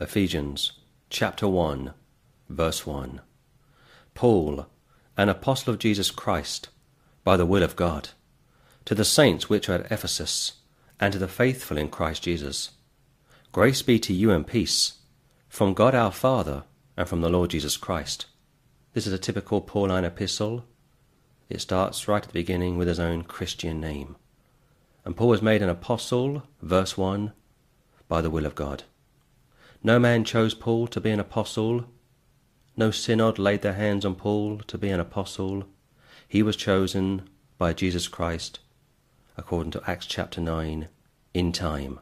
Ephesians chapter 1, verse 1. Paul, an apostle of Jesus Christ, by the will of God, to the saints which are at Ephesus, and to the faithful in Christ Jesus. Grace be to you and peace, from God our Father, and from the Lord Jesus Christ. This is a typical Pauline epistle. It starts right at the beginning with his own Christian name. And Paul was made an apostle, verse 1, by the will of God. No man chose Paul to be an apostle. No synod laid their hands on Paul to be an apostle. He was chosen by Jesus Christ, according to Acts chapter 9, in time.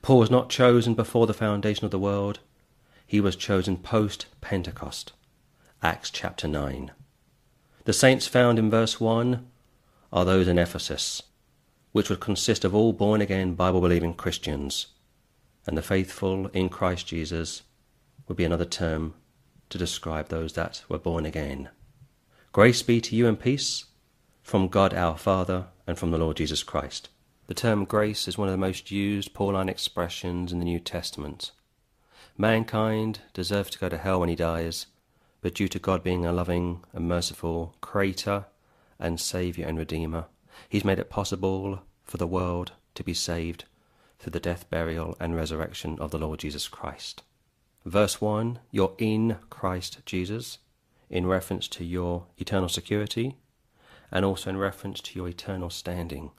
Paul was not chosen before the foundation of the world. He was chosen post-Pentecost, Acts chapter 9. The saints found in verse 1 are those in Ephesus, which would consist of all born-again Bible-believing Christians, and the faithful in Christ Jesus would be another term to describe those that were born again. Grace be to you and peace from God our Father and from the Lord Jesus Christ. The term grace is one of the most used Pauline expressions in the New Testament. Mankind deserves to go to hell when he dies, but due to God being a loving and merciful Creator and Saviour and Redeemer, He's made it possible for the world to be saved through the death, burial, and resurrection of the Lord Jesus Christ. Verse 1, you're in Christ Jesus, in reference to your eternal security, and also in reference to your eternal standing.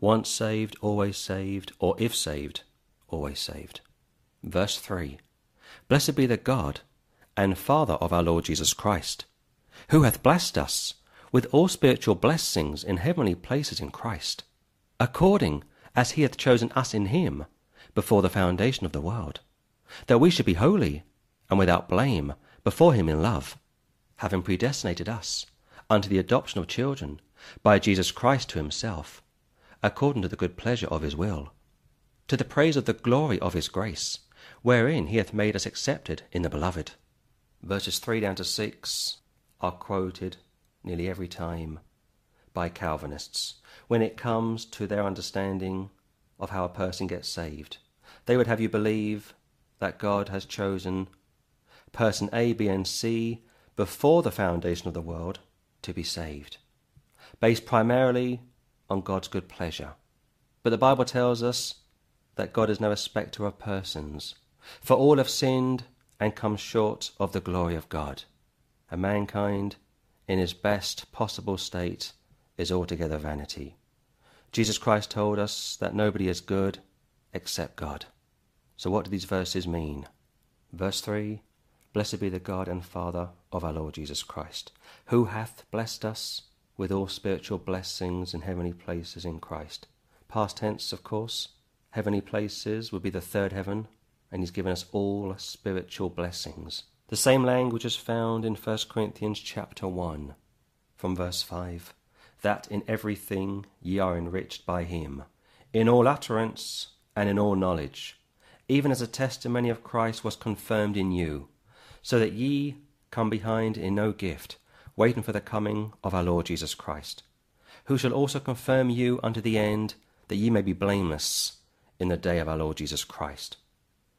Once saved, always saved, or if saved, always saved. Verse 3, blessed be the God and Father of our Lord Jesus Christ, who hath blessed us with all spiritual blessings in heavenly places in Christ, according as he hath chosen us in him before the foundation of the world, that we should be holy and without blame before him in love, having predestinated us unto the adoption of children by Jesus Christ to himself, according to the good pleasure of his will, to the praise of the glory of his grace, wherein he hath made us accepted in the beloved. Verses 3 down to 6 are quoted nearly every time by Calvinists when it comes to their understanding of how a person gets saved. They would have you believe that God has chosen person A, B, and C before the foundation of the world to be saved, based primarily on God's good pleasure. But the Bible tells us that God is no respecter of persons, for all have sinned and come short of the glory of God, and mankind in his best possible state is altogether vanity. Jesus Christ told us that nobody is good except God. So what do these verses mean? Verse 3, blessed be the God and Father of our Lord Jesus Christ, who hath blessed us with all spiritual blessings in heavenly places in Christ. Past tense, of course. Heavenly places would be the third heaven, and he's given us all spiritual blessings. The same language is found in 1 Corinthians chapter 1, from verse 5. That in everything ye are enriched by him, in all utterance and in all knowledge, even as the testimony of Christ was confirmed in you, so that ye come behind in no gift, waiting for the coming of our Lord Jesus Christ, who shall also confirm you unto the end, that ye may be blameless in the day of our Lord Jesus Christ.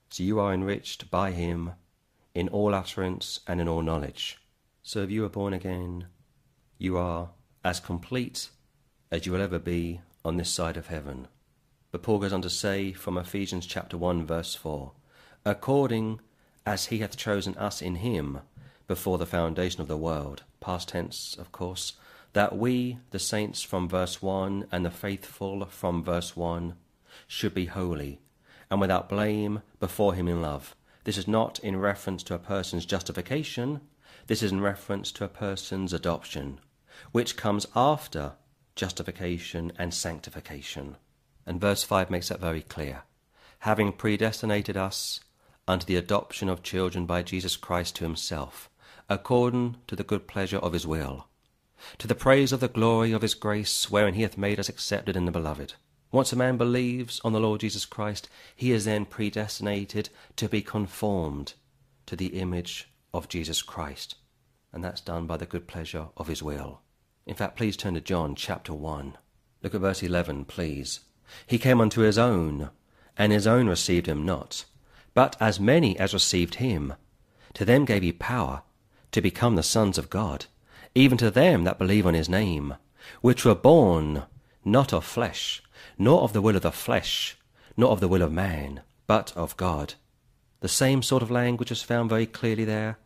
So you are enriched by him in all utterance and in all knowledge. So if you are born again, you are as complete as you will ever be on this side of heaven. But Paul goes on to say from Ephesians chapter 1 verse 4, according as he hath chosen us in him before the foundation of the world, past tense of course, that we, the saints from verse 1 and the faithful from verse 1, should be holy and without blame before him in love. This is not in reference to a person's justification, this is in reference to a person's adoption, which comes after justification and sanctification. And verse 5 makes that very clear. Having predestinated us unto the adoption of children by Jesus Christ to himself, according to the good pleasure of his will, to the praise of the glory of his grace, wherein he hath made us accepted in the beloved. Once a man believes on the Lord Jesus Christ, he is then predestinated to be conformed to the image of Jesus Christ. And that's done by the good pleasure of his will. In fact, please turn to John chapter 1. Look at verse 11, please. He came unto his own, and his own received him not. But as many as received him, to them gave he power to become the sons of God, even to them that believe on his name, which were born not of flesh, nor of the will of the flesh, nor of the will of man, but of God. The same sort of language is found very clearly there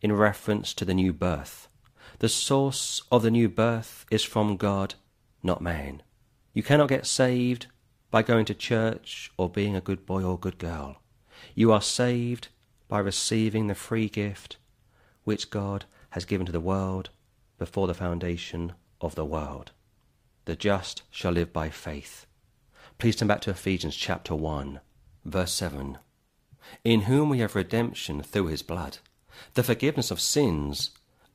in reference to the new birth. The source of the new birth is from God, not man. You cannot get saved by going to church or being a good boy or good girl. You are saved by receiving the free gift which God has given to the world before the foundation of the world. The just shall live by faith. Please turn back to Ephesians chapter 1, verse 7. In whom we have redemption through his blood, the forgiveness of sins,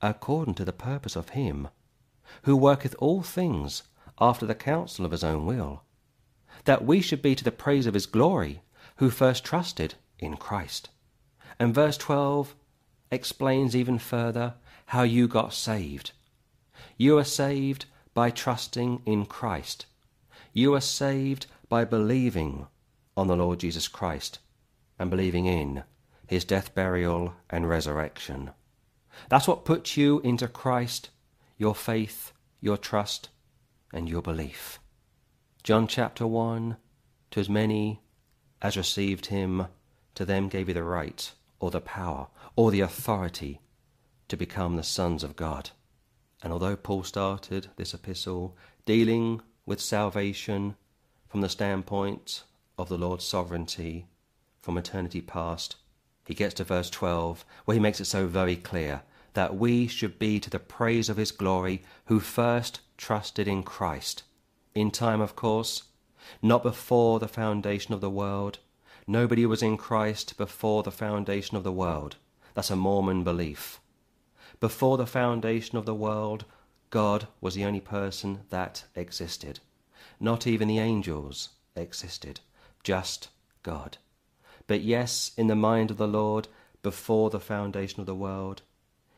according to the purpose of him, who worketh all things after the counsel of his own will, that we should be to the praise of his glory, who first trusted in Christ. And verse 12 explains even further how you got saved. You are saved by trusting in Christ. You are saved by believing on the Lord Jesus Christ and believing in his death, burial, and resurrection. That's what puts you into Christ, your faith, your trust, and your belief. John chapter 1, to as many as received him, to them gave he the right, or the power, or the authority to become the sons of God. And although Paul started this epistle dealing with salvation from the standpoint of the Lord's sovereignty from eternity past, he gets to verse 12, where he makes it so very clear that we should be to the praise of his glory, who first trusted in Christ. In time, of course, not before the foundation of the world. Nobody was in Christ before the foundation of the world. That's a Mormon belief. Before the foundation of the world, God was the only person that existed. Not even the angels existed. Just God. But yes, in the mind of the Lord, before the foundation of the world,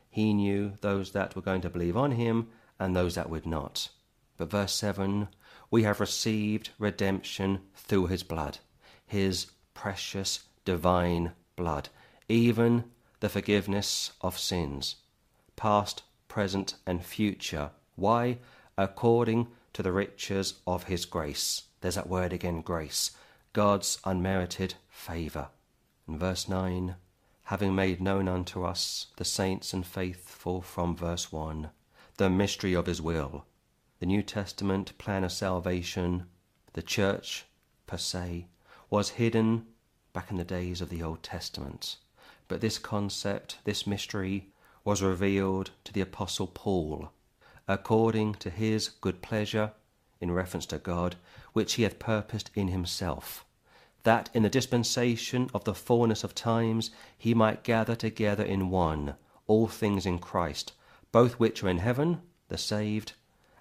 he knew those that were going to believe on him and those that would not. But verse 7, we have received redemption through his blood, his precious divine blood, even the forgiveness of sins, past, present, and future. Why? According to the riches of his grace. There's that word again, grace. God's unmerited favour. In verse 9, having made known unto us, the saints and faithful, from verse 1, the mystery of his will, the New Testament plan of salvation, the church per se, was hidden back in the days of the Old Testament. But this concept, this mystery, was revealed to the Apostle Paul, according to his good pleasure, in reference to God, which he hath purposed in himself, that in the dispensation of the fullness of times he might gather together in one all things in Christ, both which are in heaven, the saved,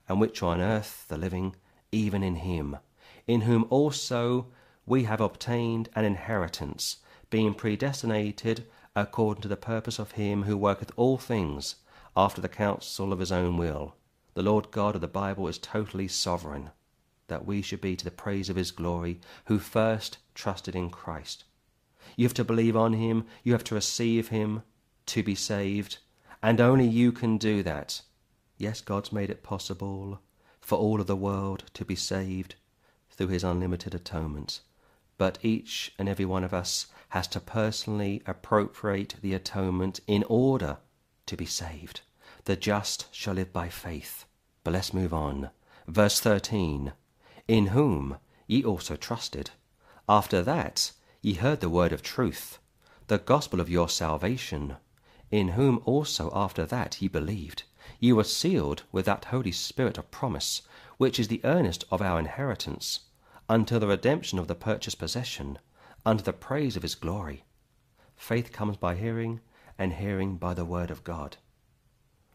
and which are on earth, the living, even in him, in whom also we have obtained an inheritance, being predestinated according to the purpose of him who worketh all things after the counsel of his own will. The Lord God of the Bible is totally sovereign, that we should be to the praise of his glory, who first trusted in Christ. You have to believe on him, you have to receive him to be saved, and only you can do that. Yes, God's made it possible for all of the world to be saved through his unlimited atonement. But each and every one of us has to personally appropriate the atonement in order to be saved. The just shall live by faith. But let's move on. Verse 13, in whom ye also trusted, after that ye heard the word of truth, the gospel of your salvation, in whom also after that ye believed. Ye were sealed with that Holy Spirit of promise, which is the earnest of our inheritance, until the redemption of the purchased possession, under the praise of his glory. Faith comes by hearing, and hearing by the word of God.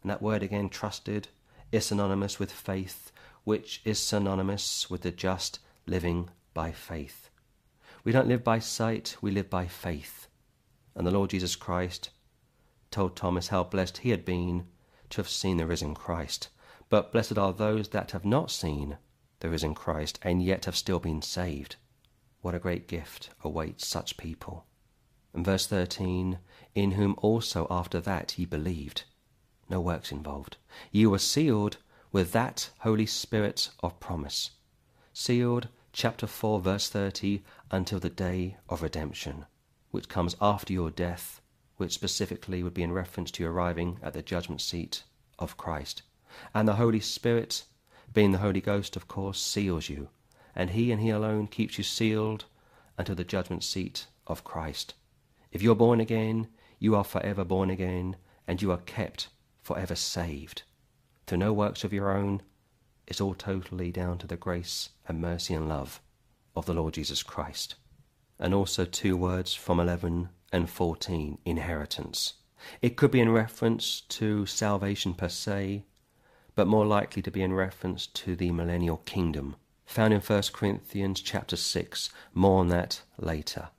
And that word again, trusted, is synonymous with faith, which is synonymous with the just living by faith. We don't live by sight, we live by faith. And the Lord Jesus Christ told Thomas how blessed he had been to have seen the risen Christ. But blessed are those that have not seen the risen Christ, and yet have still been saved. What a great gift awaits such people. And verse 13, in whom also after that ye believed. No works involved. Ye were sealed with that Holy Spirit of promise. Sealed, chapter 4, verse 30, until the day of redemption, which comes after your death, which specifically would be in reference to your arriving at the judgment seat of Christ. And the Holy Spirit, being the Holy Ghost, of course, seals you. And he alone keeps you sealed until the judgment seat of Christ. If you're born again, you are forever born again, and you are kept forever saved. Through no works of your own, it's all totally down to the grace and mercy and love of the Lord Jesus Christ. And also 2 words from 11 and 14, inheritance. It could be in reference to salvation per se, but more likely to be in reference to the millennial kingdom, found in 1 Corinthians chapter 6, more on that later.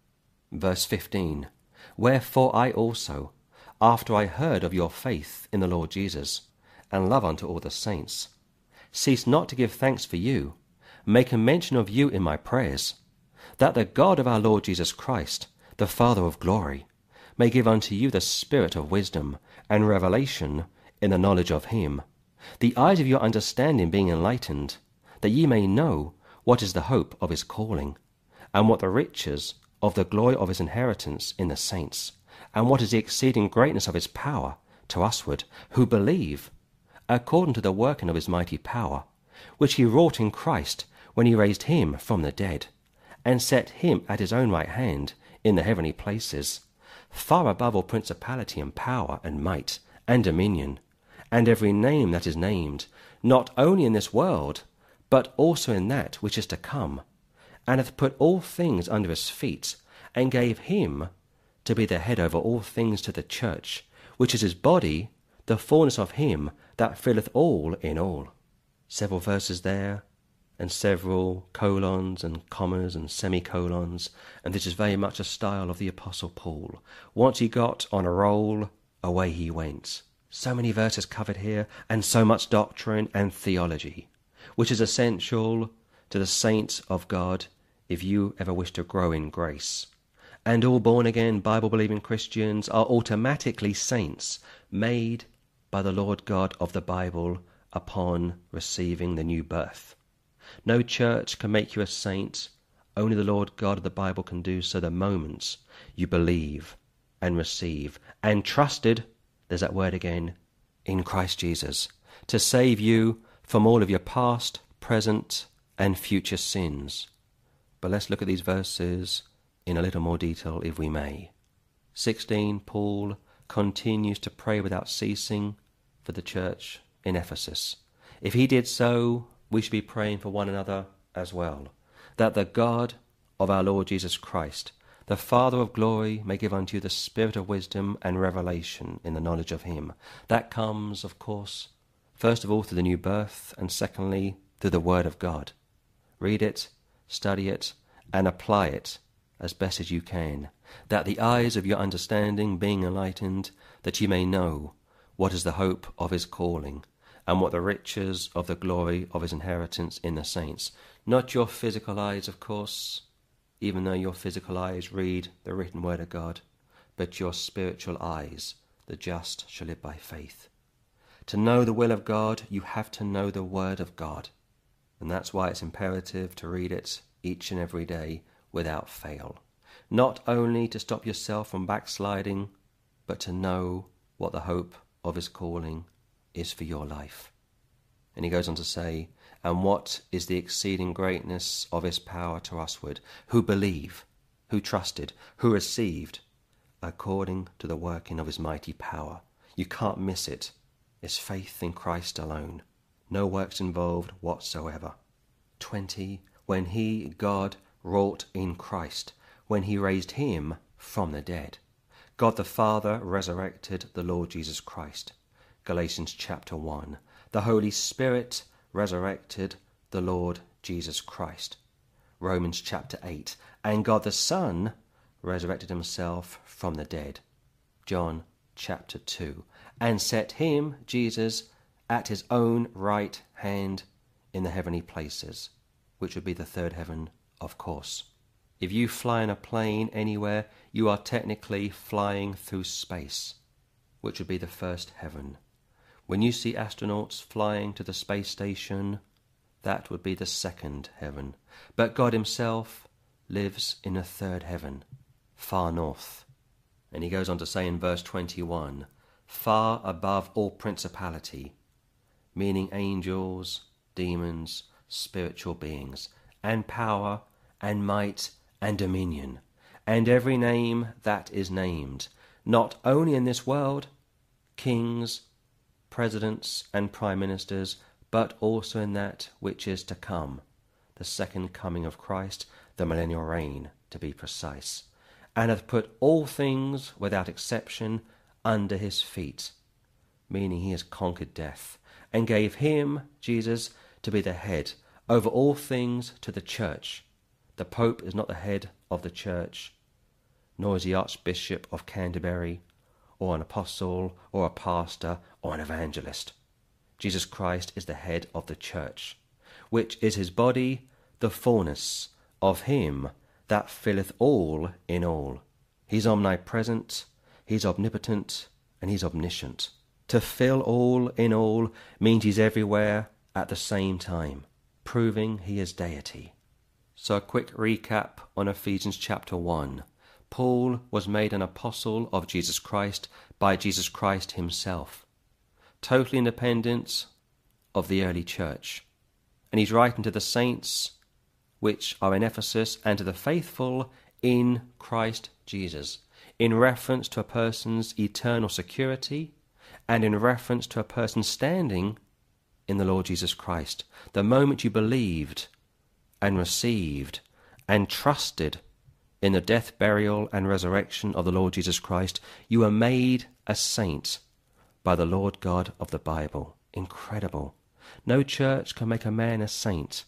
Verse 15, wherefore I also, after I heard of your faith in the Lord Jesus, and love unto all the saints, cease not to give thanks for you, making mention of you in my prayers, that the God of our Lord Jesus Christ, the Father of glory, may give unto you the spirit of wisdom and revelation in the knowledge of him, the eyes of your understanding being enlightened, that ye may know what is the hope of his calling, and what the riches of the glory of his inheritance in the saints, and what is the exceeding greatness of his power to usward, who believe, according to the working of his mighty power, which he wrought in Christ when he raised him from the dead, and set him at his own right hand in the heavenly places, far above all principality and power and might and dominion, and every name that is named, not only in this world, but also in that which is to come, and hath put all things under his feet, and gave him to be the head over all things to the church, which is his body, the fullness of him that filleth all in all. Several verses there, and several colons and commas and semicolons, and this is very much a style of the Apostle Paul. Once he got on a roll, away he went. So many verses covered here, and so much doctrine and theology, which is essential to the saints of God if you ever wish to grow in grace. And all born-again, Bible-believing Christians are automatically saints, made by the Lord God of the Bible upon receiving the new birth. No church can make you a saint, only the Lord God of the Bible can do so the moment you believe and receive. And trusted, there's that word again, in Christ Jesus, to save you from all of your past, present, and future sins. But let's look at these verses in a little more detail if we may. 16, Paul continues to pray without ceasing for the church in Ephesus. If he did so, we should be praying for one another as well, that the God of our Lord Jesus Christ, the Father of glory, may give unto you the spirit of wisdom and revelation in the knowledge of him. That comes, of course, first of all through the new birth, and secondly through the word of God. Read it, study it, and apply it as best as you can, that the eyes of your understanding being enlightened, that you may know what is the hope of his calling, and what the riches of the glory of his inheritance in the saints. Not your physical eyes, of course, even though your physical eyes read the written word of God, but your spiritual eyes. The just shall live by faith. To know the will of God, you have to know the word of God, and that's why it's imperative to read it each and every day, without fail, not only to stop yourself from backsliding, but to know what the hope of his calling is for your life. And he goes on to say, and what is the exceeding greatness of his power to usward, who believe, who trusted, who received, according to the working of his mighty power. You can't miss it. It's faith in Christ alone. No works involved whatsoever. 20, when he, God, wrought in Christ when he raised him from the dead. God the Father resurrected the Lord Jesus Christ. Galatians chapter 1. The Holy Spirit resurrected the Lord Jesus Christ. Romans chapter 8. And God the Son resurrected himself from the dead. John chapter 2. And set him, Jesus, at his own right hand in the heavenly places, which would be the third heaven, of course. If you fly in a plane anywhere, you are technically flying through space, which would be the first heaven. When you see astronauts flying to the space station, that would be the second heaven. But God himself lives in a third heaven, far north. And he goes on to say in verse 21, far above all principality, meaning angels, demons, spiritual beings, and power, and might, and dominion, and every name that is named, not only in this world, kings, presidents, and prime ministers, but also in that which is to come, the second coming of Christ, the millennial reign, to be precise, and hath put all things, without exception, under his feet, meaning he has conquered death, and gave him, Jesus, to be the head over all things to the church. The Pope is not the head of the church, nor is the Archbishop of Canterbury, or an apostle, or a pastor, or an evangelist. Jesus Christ is the head of the church, which is his body, the fullness of him that filleth all in all. He's omnipresent, he's omnipotent, and he's omniscient. To fill all in all means he's everywhere at the same time, proving he is deity. So a quick recap on Ephesians chapter 1. Paul was made an apostle of Jesus Christ by Jesus Christ himself, totally independent of the early church. And he's writing to the saints which are in Ephesus and to the faithful in Christ Jesus, in reference to a person's eternal security and in reference to a person's standing in the Lord Jesus Christ. The moment you believed and received and trusted in the death, burial, and resurrection of the Lord Jesus Christ, you were made a saint by the Lord God of the Bible. Incredible. No church can make a man a saint.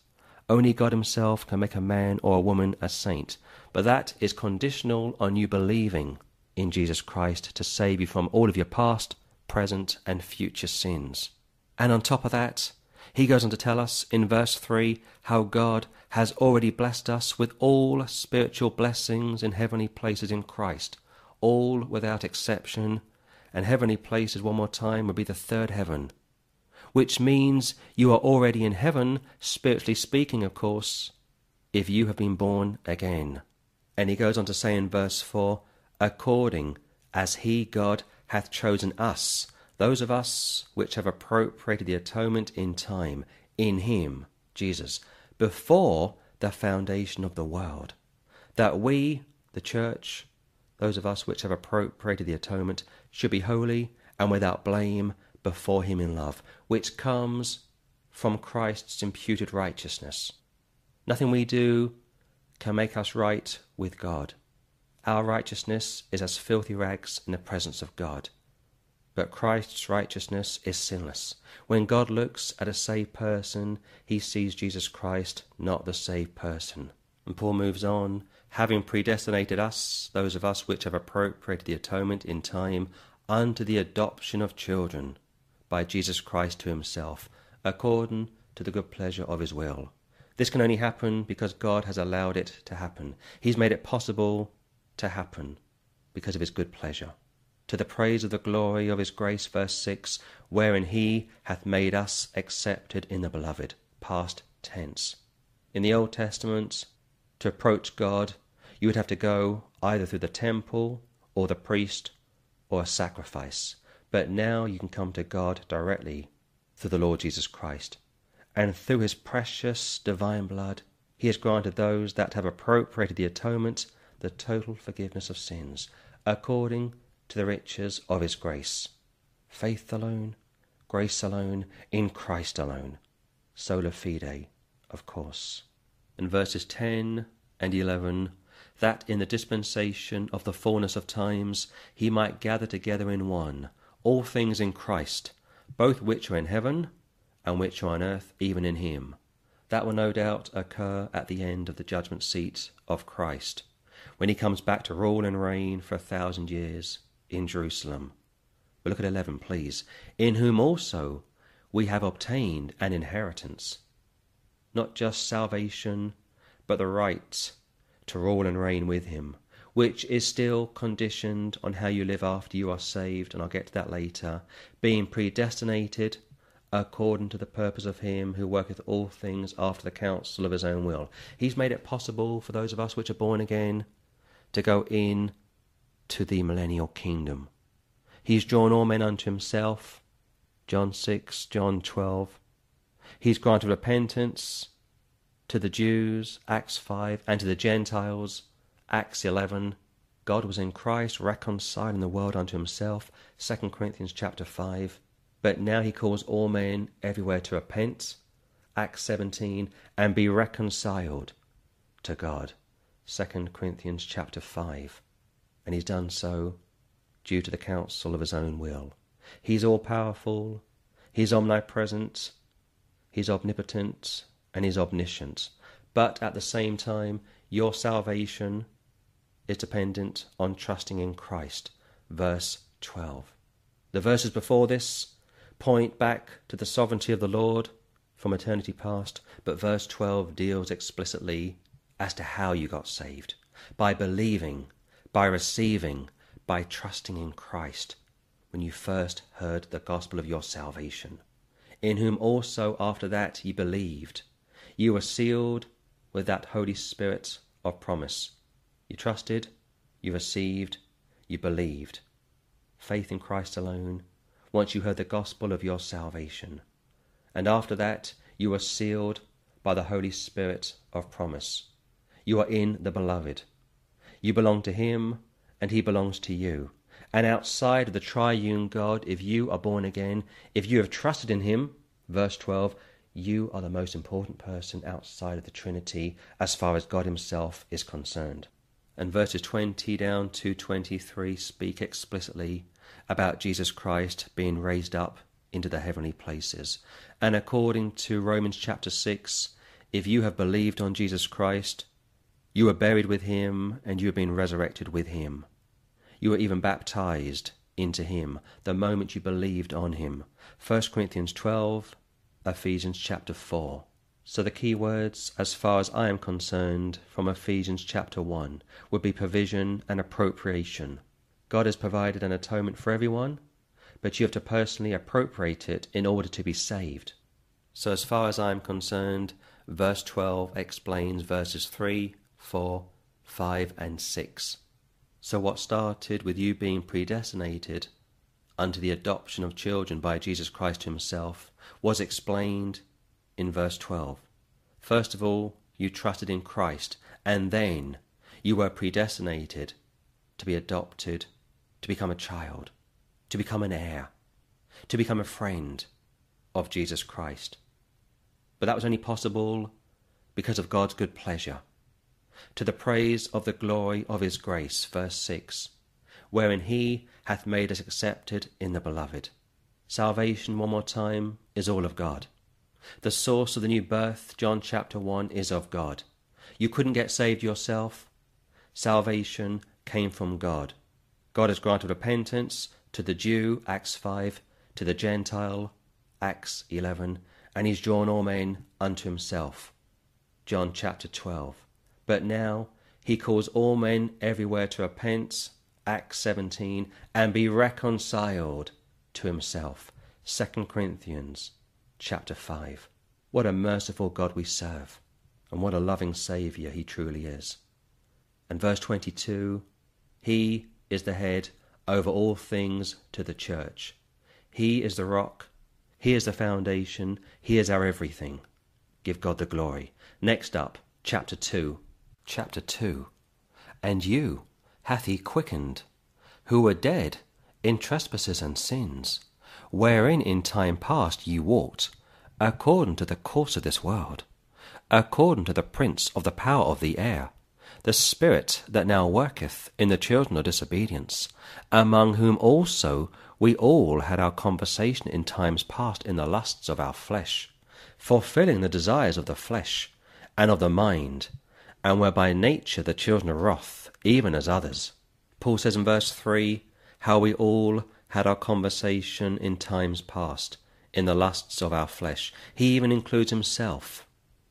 Only God himself can make a man or a woman a saint. But that is conditional on you believing in Jesus Christ to save you from all of your past, present, and future sins. And on top of that, he goes on to tell us in verse 3 how God has already blessed us with all spiritual blessings in heavenly places in Christ, all without exception. And heavenly places, one more time, would be the third heaven, which means you are already in heaven, spiritually speaking, of course, if you have been born again. And he goes on to say in verse 4, according as he, God, hath chosen us, those of us which have appropriated the atonement in time, in him, Jesus, before the foundation of the world, that we, the church, those of us which have appropriated the atonement, should be holy and without blame before him in love, which comes from Christ's imputed righteousness. Nothing we do can make us right with God. Our righteousness is as filthy rags in the presence of God. But Christ's righteousness is sinless. When God looks at a saved person, he sees Jesus Christ, not the saved person. And Paul moves on, having predestinated us, those of us which have appropriated the atonement in time, unto the adoption of children by Jesus Christ to himself, according to the good pleasure of his will. This can only happen because God has allowed it to happen. He's made it possible to happen because of his good pleasure, to the praise of the glory of his grace, verse 6, wherein he hath made us accepted in the beloved, past tense. In the Old Testament, to approach God, you would have to go either through the temple, or the priest, or a sacrifice. But now you can come to God directly through the Lord Jesus Christ. And through his precious divine blood, he has granted those that have appropriated the atonement the total forgiveness of sins, according to the riches of his grace. Faith alone, grace alone, in Christ alone. Sola fide, of course. In verses 10 and 11, that in the dispensation of the fullness of times he might gather together in one all things in Christ, both which are in heaven and which are on earth, even in him. That will no doubt occur at the end of the judgment seat of Christ, when he comes back to rule and reign for 1,000 years in Jerusalem. But look at 11, please. In whom also we have obtained an inheritance, not just salvation, but the right to rule and reign with him, which is still conditioned on how you live after you are saved, and I'll get to that later, being predestinated according to the purpose of him who worketh all things after the counsel of his own will. He's made it possible for those of us which are born again to go in to the millennial kingdom. He's drawn all men unto himself, John 6, John 12. He's granted repentance to the Jews, Acts 5, and to the Gentiles, Acts 11. God was in Christ reconciling the world unto himself, 2 Corinthians chapter 5. But now he calls all men everywhere to repent, Acts 17, and be reconciled to God, 2 Corinthians chapter 5. And he's done so due to the counsel of his own will. He's all-powerful, he's omnipresent, he's omnipotent, and he's omniscient. But at the same time, your salvation is dependent on trusting in Christ. Verse 12. The verses before this point back to the sovereignty of the Lord from eternity past, but verse 12 deals explicitly as to how you got saved. By believing, by receiving, by trusting in Christ when you first heard the gospel of your salvation, in whom also after that ye believed. You were sealed with that Holy Spirit of promise. You trusted, you received, you believed. Faith in Christ alone, once you heard the gospel of your salvation. And after that, you were sealed by the Holy Spirit of promise. You are in the Beloved. You belong to him, and he belongs to you. And outside of the triune God, if you are born again, if you have trusted in him, verse 12, you are the most important person outside of the Trinity as far as God himself is concerned. And verses 20 down to 23 speak explicitly about Jesus Christ being raised up into the heavenly places. And according to Romans chapter 6, if you have believed on Jesus Christ, you were buried with him, and you have been resurrected with him. You were even baptized into him the moment you believed on him. 1 Corinthians 12, Ephesians chapter 4. So the key words, as far as I am concerned, from Ephesians chapter 1 would be provision and appropriation. God has provided an atonement for everyone, but you have to personally appropriate it in order to be saved. So as far as I am concerned, verse 12 explains verses 3, 4, 5, and 6. So what started with you being predestinated unto the adoption of children by Jesus Christ himself was explained in verse 12. First of all, you trusted in Christ, and then you were predestinated to be adopted, to become a child, to become an heir, to become a friend of Jesus Christ. But that was only possible because of God's good pleasure, to the praise of the glory of his grace, verse 6, wherein he hath made us accepted in the Beloved. Salvation, one more time, is all of God. The source of the new birth, John chapter 1, is of God. You couldn't get saved yourself. Salvation came from God. God has granted repentance to the Jew, Acts 5, to the Gentile, Acts 11, and he's drawn all men unto himself, John chapter 12. But now he calls all men everywhere to repent, Acts 17, and be reconciled to himself, 2 Corinthians chapter 5. What a merciful God we serve, and what a loving Saviour he truly is. And verse 22, he is the head over all things to the church. He is the rock, he is the foundation, he is our everything. Give God the glory. Next up, chapter 2. Chapter 2. And you hath he quickened, who were dead in trespasses and sins, wherein in time past ye walked, according to the course of this world, according to the prince of the power of the air, the Spirit that now worketh in the children of disobedience, among whom also we all had our conversation in times past in the lusts of our flesh, fulfilling the desires of the flesh and of the mind, and were by nature the children of wrath, even as others. Paul says in verse 3, how we all had our conversation in times past, in the lusts of our flesh. He even includes himself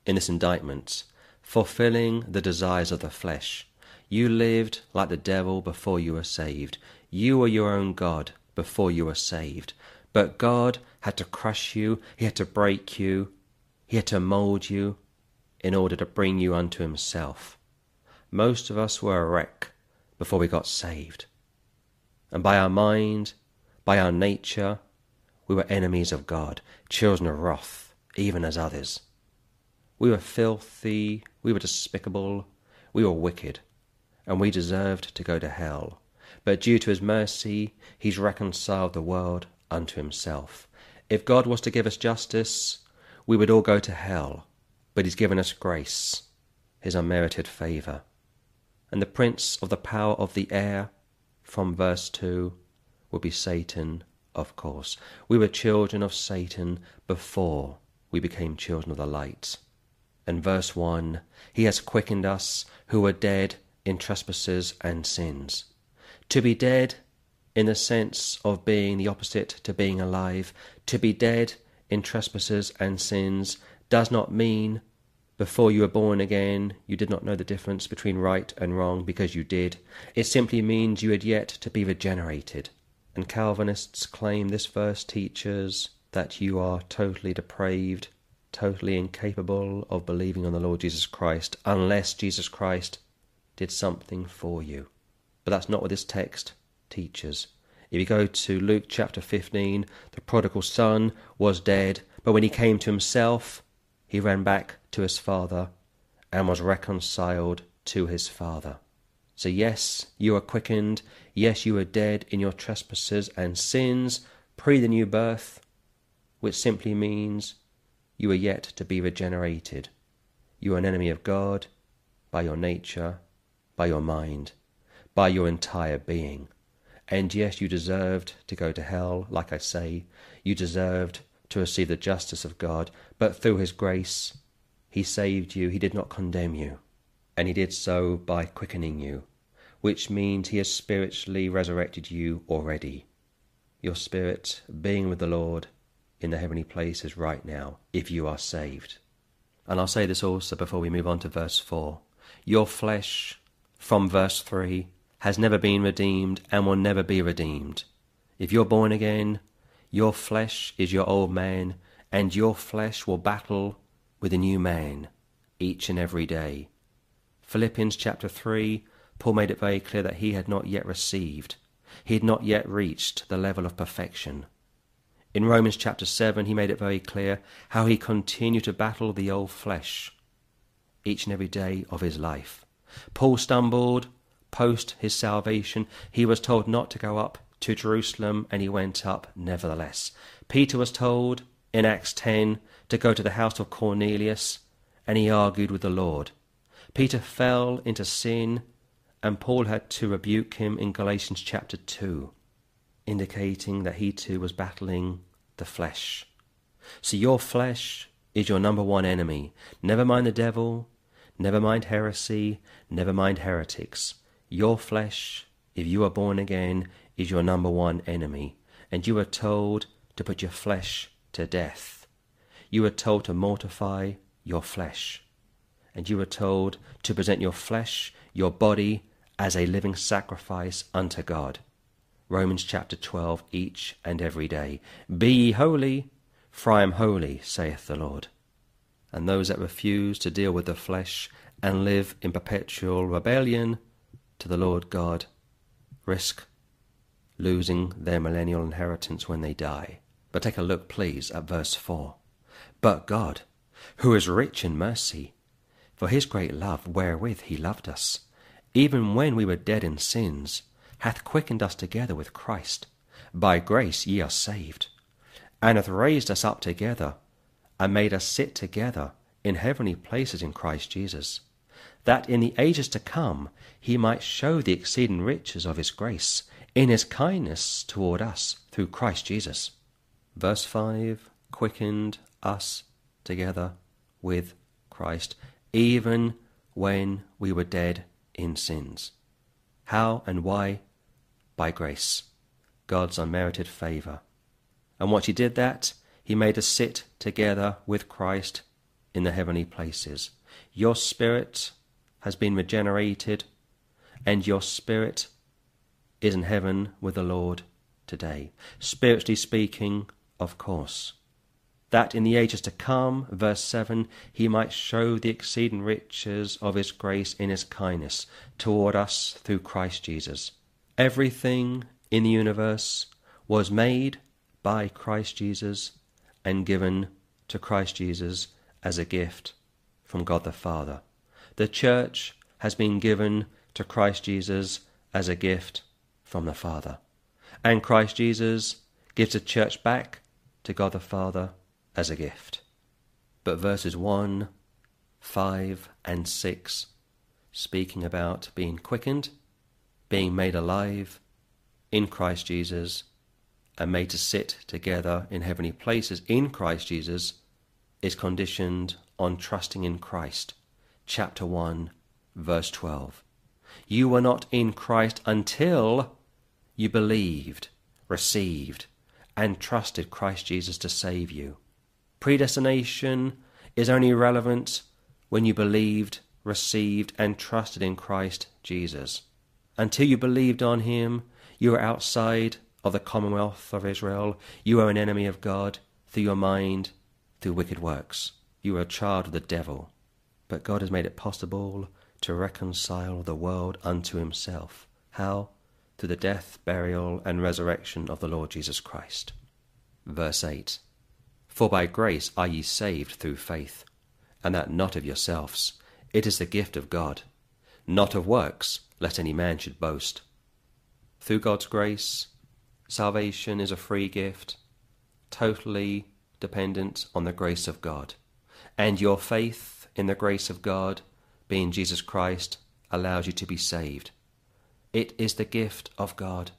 in this indictment, fulfilling the desires of the flesh. You lived like the devil before you were saved. You were your own god before you were saved. But God had to crush you, he had to break you, he had to mould you in order to bring you unto himself. Most of us were a wreck before we got saved. And by our mind, by our nature, we were enemies of God, children of wrath, even as others. We were filthy, we were despicable, we were wicked, and we deserved to go to hell. But due to his mercy, he's reconciled the world unto himself. If God was to give us justice, we would all go to hell. But he's given us grace, his unmerited favour. And the prince of the power of the air, from verse 2, would be Satan, of course. We were children of Satan before we became children of the light. And verse 1, he has quickened us who were dead in trespasses and sins. To be dead in the sense of being the opposite to being alive, to be dead in trespasses and sins does not mean before you were born again you did not know the difference between right and wrong, because you did. It simply means you had yet to be regenerated. And Calvinists claim this verse teaches that you are totally depraved, totally incapable of believing on the Lord Jesus Christ unless Jesus Christ did something for you. But that's not what this text teaches. If you go to Luke chapter 15, the prodigal son was dead, but when he came to himself, he ran back to his father and was reconciled to his father. So yes, you are quickened. Yes, you are dead in your trespasses and sins pre the new birth, which simply means you are yet to be regenerated. You are an enemy of God by your nature, by your mind, by your entire being. And yes, you deserved to go to hell, like I say. You deserved to receive the justice of God, but through his grace, he saved you. He did not condemn you, and he did so by quickening you, which means he has spiritually resurrected you already. Your spirit being with the Lord in the heavenly places right now, if you are saved. And I'll say this also before we move on to verse 4. Your flesh, from verse 3, has never been redeemed and will never be redeemed. If you're born again, your flesh is your old man, and your flesh will battle with a new man each and every day. Philippians chapter 3, Paul made it very clear that he had not yet received. He had not yet reached the level of perfection. In Romans chapter 7, he made it very clear how he continued to battle the old flesh each and every day of his life. Paul stumbled post his salvation. He was told not to go up to Jerusalem, and he went up nevertheless. Peter was told in Acts 10 to go to the house of Cornelius, and he argued with the Lord. Peter fell into sin, and Paul had to rebuke him in Galatians chapter 2, indicating that he too was battling the flesh. So your flesh is your number one enemy. Never mind the devil, never mind heresy, never mind heretics. Your flesh, if you are born again, is your number one enemy, and you are told to put your flesh to death. You are told to mortify your flesh, and you are told to present your flesh, your body, as a living sacrifice unto God. Romans chapter 12, each and every day. Be ye holy, for I am holy, saith the Lord. And those that refuse to deal with the flesh and live in perpetual rebellion to the Lord God risk losing their millennial inheritance when they die. But take a look, please, at verse 4. But God, who is rich in mercy, for his great love wherewith he loved us, even when we were dead in sins, hath quickened us together with Christ. By grace ye are saved, and hath raised us up together, and made us sit together in heavenly places in Christ Jesus, that in the ages to come he might show the exceeding riches of his grace in his kindness toward us through Christ Jesus. Verse 5, quickened us together with Christ, even when we were dead in sins. How and why? By grace, God's unmerited favour. And once he did that, he made us sit together with Christ in the heavenly places. Your spirit has been regenerated, and your spirit is in heaven with the Lord today. Spiritually speaking, of course. That in the ages to come, verse 7, he might show the exceeding riches of his grace in his kindness toward us through Christ Jesus. Everything in the universe was made by Christ Jesus and given to Christ Jesus as a gift from God the Father. The church has been given to Christ Jesus as a gift from the Father. And Christ Jesus gives the church back to God the Father as a gift. But verses 1, 5 and 6, speaking about being quickened, being made alive in Christ Jesus, and made to sit together in heavenly places in Christ Jesus, is conditioned on trusting in Christ. Chapter 1, verse 12. You were not in Christ until you believed, received, and trusted Christ Jesus to save you. Predestination is only relevant when you believed, received, and trusted in Christ Jesus. Until you believed on him, you were outside of the commonwealth of Israel. You were an enemy of God through your mind, through wicked works. You were a child of the devil. But God has made it possible to reconcile the world unto himself. How? Through the death, burial, and resurrection of the Lord Jesus Christ. Verse 8. For by grace are ye saved through faith, and that not of yourselves. It is the gift of God, not of works, lest any man should boast. Through God's grace, salvation is a free gift, totally dependent on the grace of God. And your faith in the grace of God, being Jesus Christ, allows you to be saved. It is the gift of God,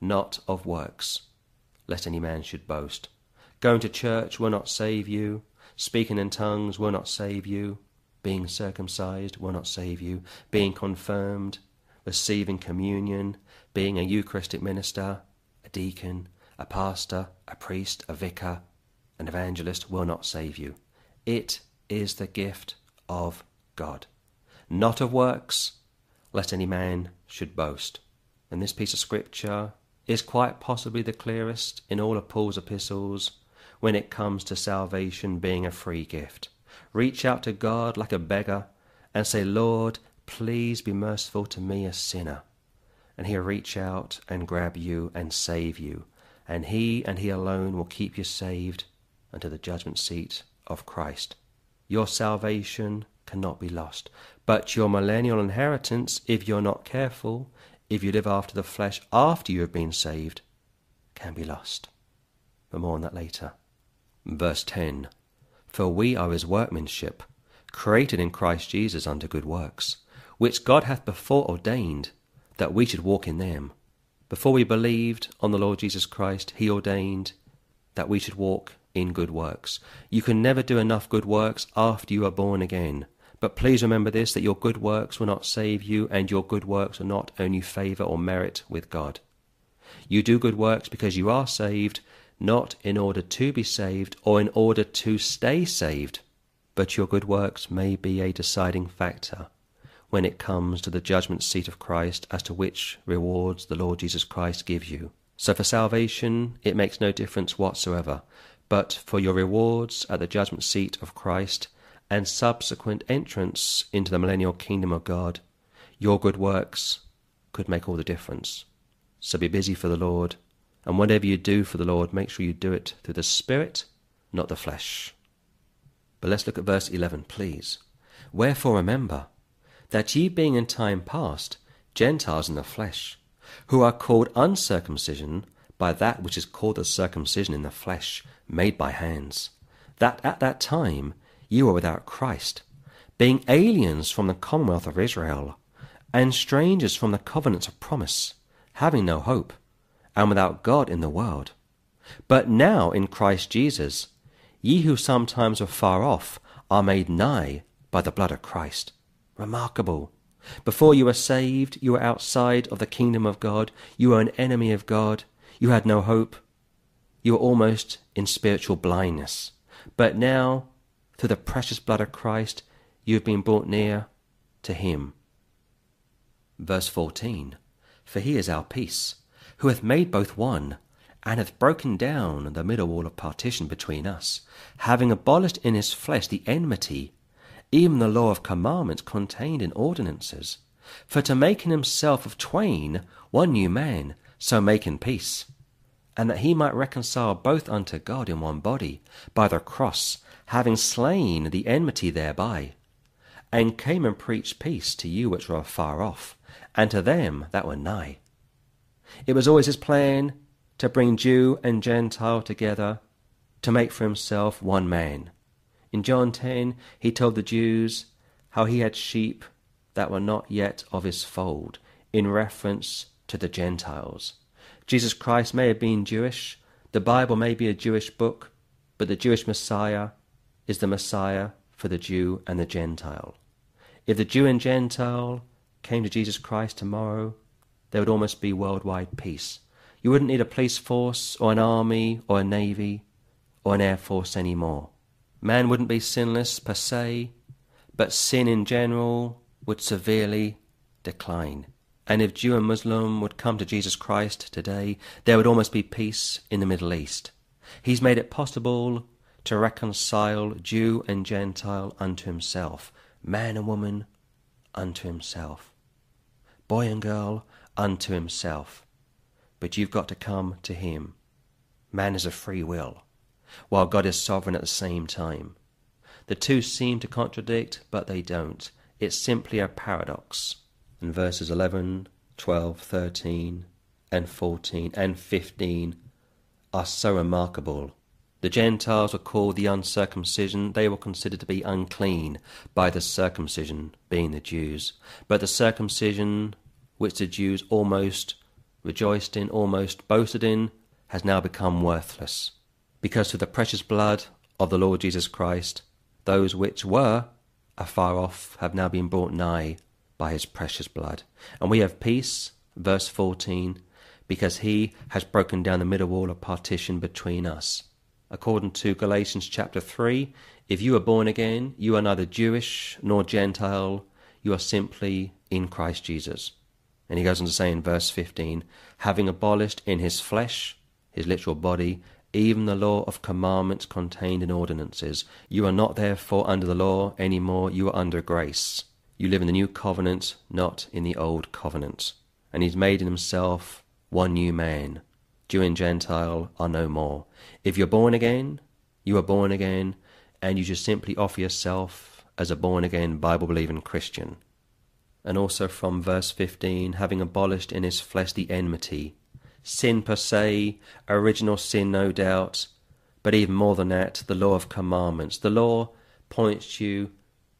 not of works, lest any man should boast. Going to church will not save you. Speaking in tongues will not save you. Being circumcised will not save you. Being confirmed, receiving communion, being a Eucharistic minister, a deacon, a pastor, a priest, a vicar, an evangelist will not save you. It is the gift of God, not of works, lest any man should boast. And this piece of scripture is quite possibly the clearest in all of Paul's epistles when it comes to salvation being a free gift. Reach out to God like a beggar and say, Lord, please be merciful to me, a sinner. And he'll reach out and grab you and save you. And he alone will keep you saved unto the judgment seat of Christ. Your salvation cannot be lost. But your millennial inheritance, if you're not careful, if you live after the flesh after you have been saved, can be lost. But more on that later. Verse 10. For we are his workmanship, created in Christ Jesus unto good works, which God hath before ordained, that we should walk in them. Before we believed on the Lord Jesus Christ, he ordained that we should walk in good works. You can never do enough good works after you are born again. But please remember this, that your good works will not save you, and your good works are not only favour or merit with God. You do good works because you are saved, not in order to be saved or in order to stay saved. But your good works may be a deciding factor when it comes to the judgment seat of Christ as to which rewards the Lord Jesus Christ gives you. So for salvation, it makes no difference whatsoever. But for your rewards at the judgment seat of Christ, and subsequent entrance into the millennial kingdom of God, your good works could make all the difference. So be busy for the Lord, and whatever you do for the Lord, make sure you do it through the Spirit, not the flesh. But let's look at verse 11, please. Wherefore remember, that ye being in time past Gentiles in the flesh, who are called uncircumcision by that which is called the circumcision in the flesh, made by hands, that at that time ye were without Christ, being aliens from the commonwealth of Israel, and strangers from the covenants of promise, having no hope, and without God in the world. But now in Christ Jesus, ye who sometimes were far off are made nigh by the blood of Christ. Remarkable. Before you were saved, you were outside of the kingdom of God. You were an enemy of God. You had no hope. You were almost in spiritual blindness. But now, through the precious blood of Christ, you have been brought near to him. Verse 14. For he is our peace, who hath made both one, and hath broken down the middle wall of partition between us, having abolished in his flesh the enmity, even the law of commandments contained in ordinances, for to make in himself of twain one new man, so making peace, and that he might reconcile both unto God in one body, by the cross, having slain the enmity thereby, and came and preached peace to you which were afar off, and to them that were nigh. It was always his plan to bring Jew and Gentile together, to make for himself one man. In John 10, he told the Jews how he had sheep that were not yet of his fold, in reference to the Gentiles. Jesus Christ may have been Jewish, the Bible may be a Jewish book, but the Jewish Messiah is the Messiah for the Jew and the Gentile. If the Jew and Gentile came to Jesus Christ tomorrow, there would almost be worldwide peace. You wouldn't need a police force or an army or a navy or an air force anymore. Man wouldn't be sinless per se, but sin in general would severely decline. And if Jew and Muslim would come to Jesus Christ today, there would almost be peace in the Middle East. He's made it possible to reconcile Jew and Gentile unto himself, man and woman unto himself, boy and girl unto himself. But you've got to come to him. Man is a free will, while God is sovereign at the same time. The two seem to contradict, but they don't. It's simply a paradox. And verses 11, 12, 13, and 14, and 15 are so remarkable. The Gentiles were called the uncircumcision. They were considered to be unclean by the circumcision, being the Jews. But the circumcision, which the Jews almost rejoiced in, almost boasted in, has now become worthless, because through the precious blood of the Lord Jesus Christ, those which were afar off have now been brought nigh by his precious blood. And we have peace, verse 14, because he has broken down the middle wall of partition between us. According to Galatians chapter 3, if you are born again, you are neither Jewish nor Gentile, you are simply in Christ Jesus. And he goes on to say in verse 15, having abolished in his flesh, his literal body, even the law of commandments contained in ordinances. You are not therefore under the law any more, you are under grace. You live in the new covenant, not in the old covenant. And he's made in himself one new man. Jew and Gentile are no more. If you're born again, you are born again, and you just simply offer yourself as a born-again, Bible-believing Christian. And also from verse 15, having abolished in his flesh the enmity, sin per se, original sin no doubt, but even more than that, the law of commandments. The law points you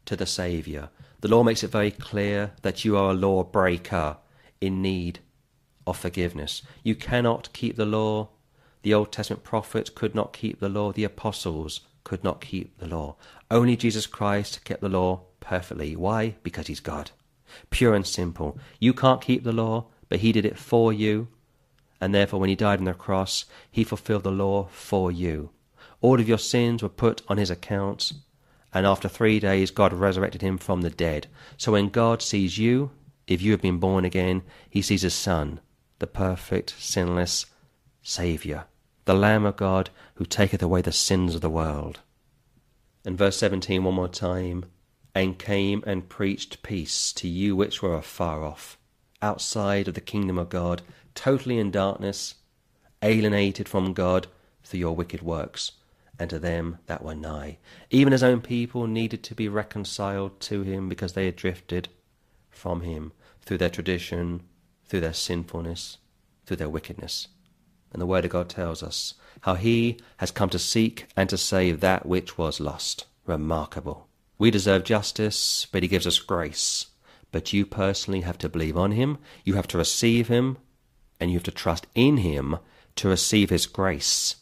to the Saviour. The law makes it very clear that you are a law breaker in need of forgiveness. You cannot keep the law. The Old Testament prophets could not keep the law. The apostles could not keep the law. Only Jesus Christ kept the law perfectly. Why? Because he's God. Pure and simple. You can't keep the law, but he did it for you. And therefore when he died on the cross, he fulfilled the law for you. All of your sins were put on his account, and after 3 days God resurrected him from the dead. So when God sees you, if you have been born again, he sees his Son, the perfect, sinless Saviour, the Lamb of God who taketh away the sins of the world. And verse 17 one more time, and came and preached peace to you which were afar off, outside of the kingdom of God, totally in darkness, alienated from God through your wicked works, and to them that were nigh. Even his own people needed to be reconciled to him because they had drifted from him through their tradition, through their sinfulness, through their wickedness. And the Word of God tells us how he has come to seek and to save that which was lost. Remarkable. We deserve justice, but he gives us grace. But you personally have to believe on him, you have to receive him, and you have to trust in him to receive his grace,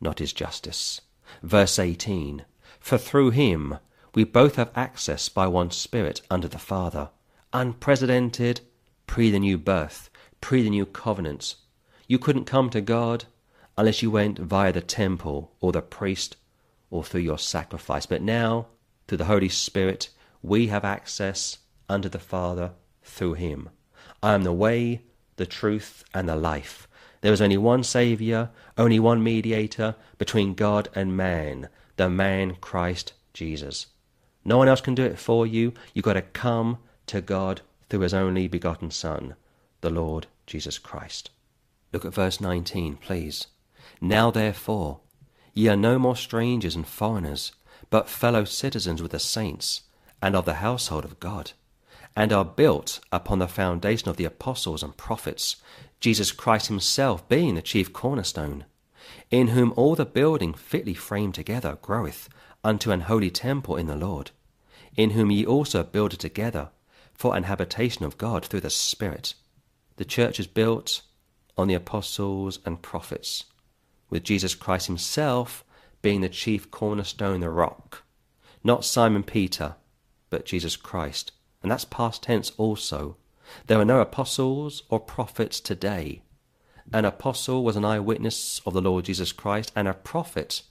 not his justice. Verse 18, for through him we both have access by one Spirit unto the Father. Unprecedented, pre the new birth, pre the new covenant. You couldn't come to God unless you went via the temple or the priest or through your sacrifice. But now, through the Holy Spirit, we have access unto the Father through him. I am the way, the truth, and the life. There is only one Saviour, only one mediator between God and man, the man Christ Jesus. No one else can do it for you. You've got to come to God through his only begotten Son, the Lord Jesus Christ. Look at verse 19, please. Now therefore, ye are no more strangers and foreigners, but fellow citizens with the saints, and of the household of God, and are built upon the foundation of the apostles and prophets, Jesus Christ himself being the chief cornerstone, in whom all the building fitly framed together groweth unto an holy temple in the Lord, in whom ye also builded together for an habitation of God through the Spirit. The church is built on the apostles and prophets, with Jesus Christ himself being the chief cornerstone, the rock. Not Simon Peter, but Jesus Christ. And that's past tense also. There are no apostles or prophets today. An apostle was an eyewitness of the Lord Jesus Christ, and a prophet,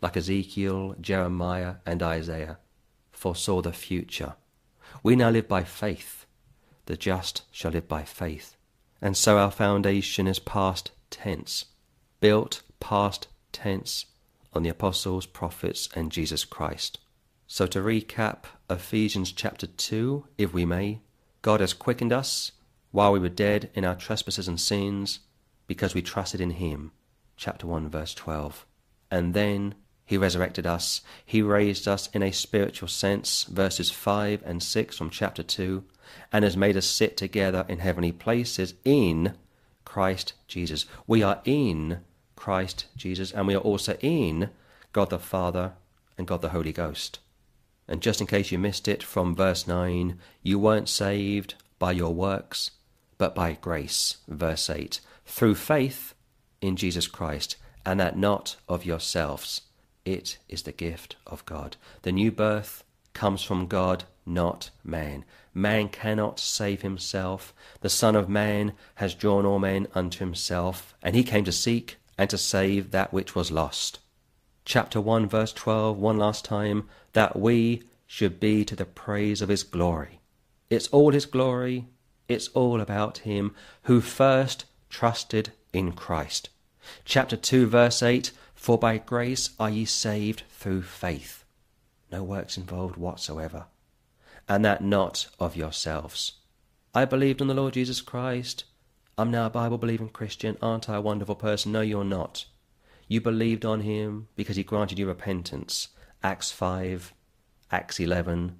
like Ezekiel, Jeremiah, and Isaiah, foresaw the future. We now live by faith. The just shall live by faith. And so our foundation is past tense, built past tense on the apostles, prophets, and Jesus Christ. So to recap Ephesians chapter 2, if we may, God has quickened us while we were dead in our trespasses and sins because we trusted in him. Chapter 1, verse 12. And then he resurrected us. He raised us in a spiritual sense, verses 5 and 6 from chapter 2, and has made us sit together in heavenly places in Christ Jesus. We are in Christ Jesus, and we are also in God the Father and God the Holy Ghost. And just in case you missed it, from verse 9, you weren't saved by your works, but by grace, verse 8, through faith in Jesus Christ, and that not of yourselves. It is the gift of God. The new birth comes from God, not man. Man cannot save himself. The Son of Man has drawn all men unto himself, and he came to seek and to save that which was lost. Chapter 1, verse 12, one last time, that we should be to the praise of his glory. It's all his glory. It's all about him who first trusted in Christ. Chapter 2, verse 8, for by grace are ye saved through faith. No works involved whatsoever. And that not of yourselves. I believed on the Lord Jesus Christ. I'm now a Bible-believing Christian. Aren't I a wonderful person? No, you're not. You believed on him because he granted you repentance. Acts 5, Acts 11.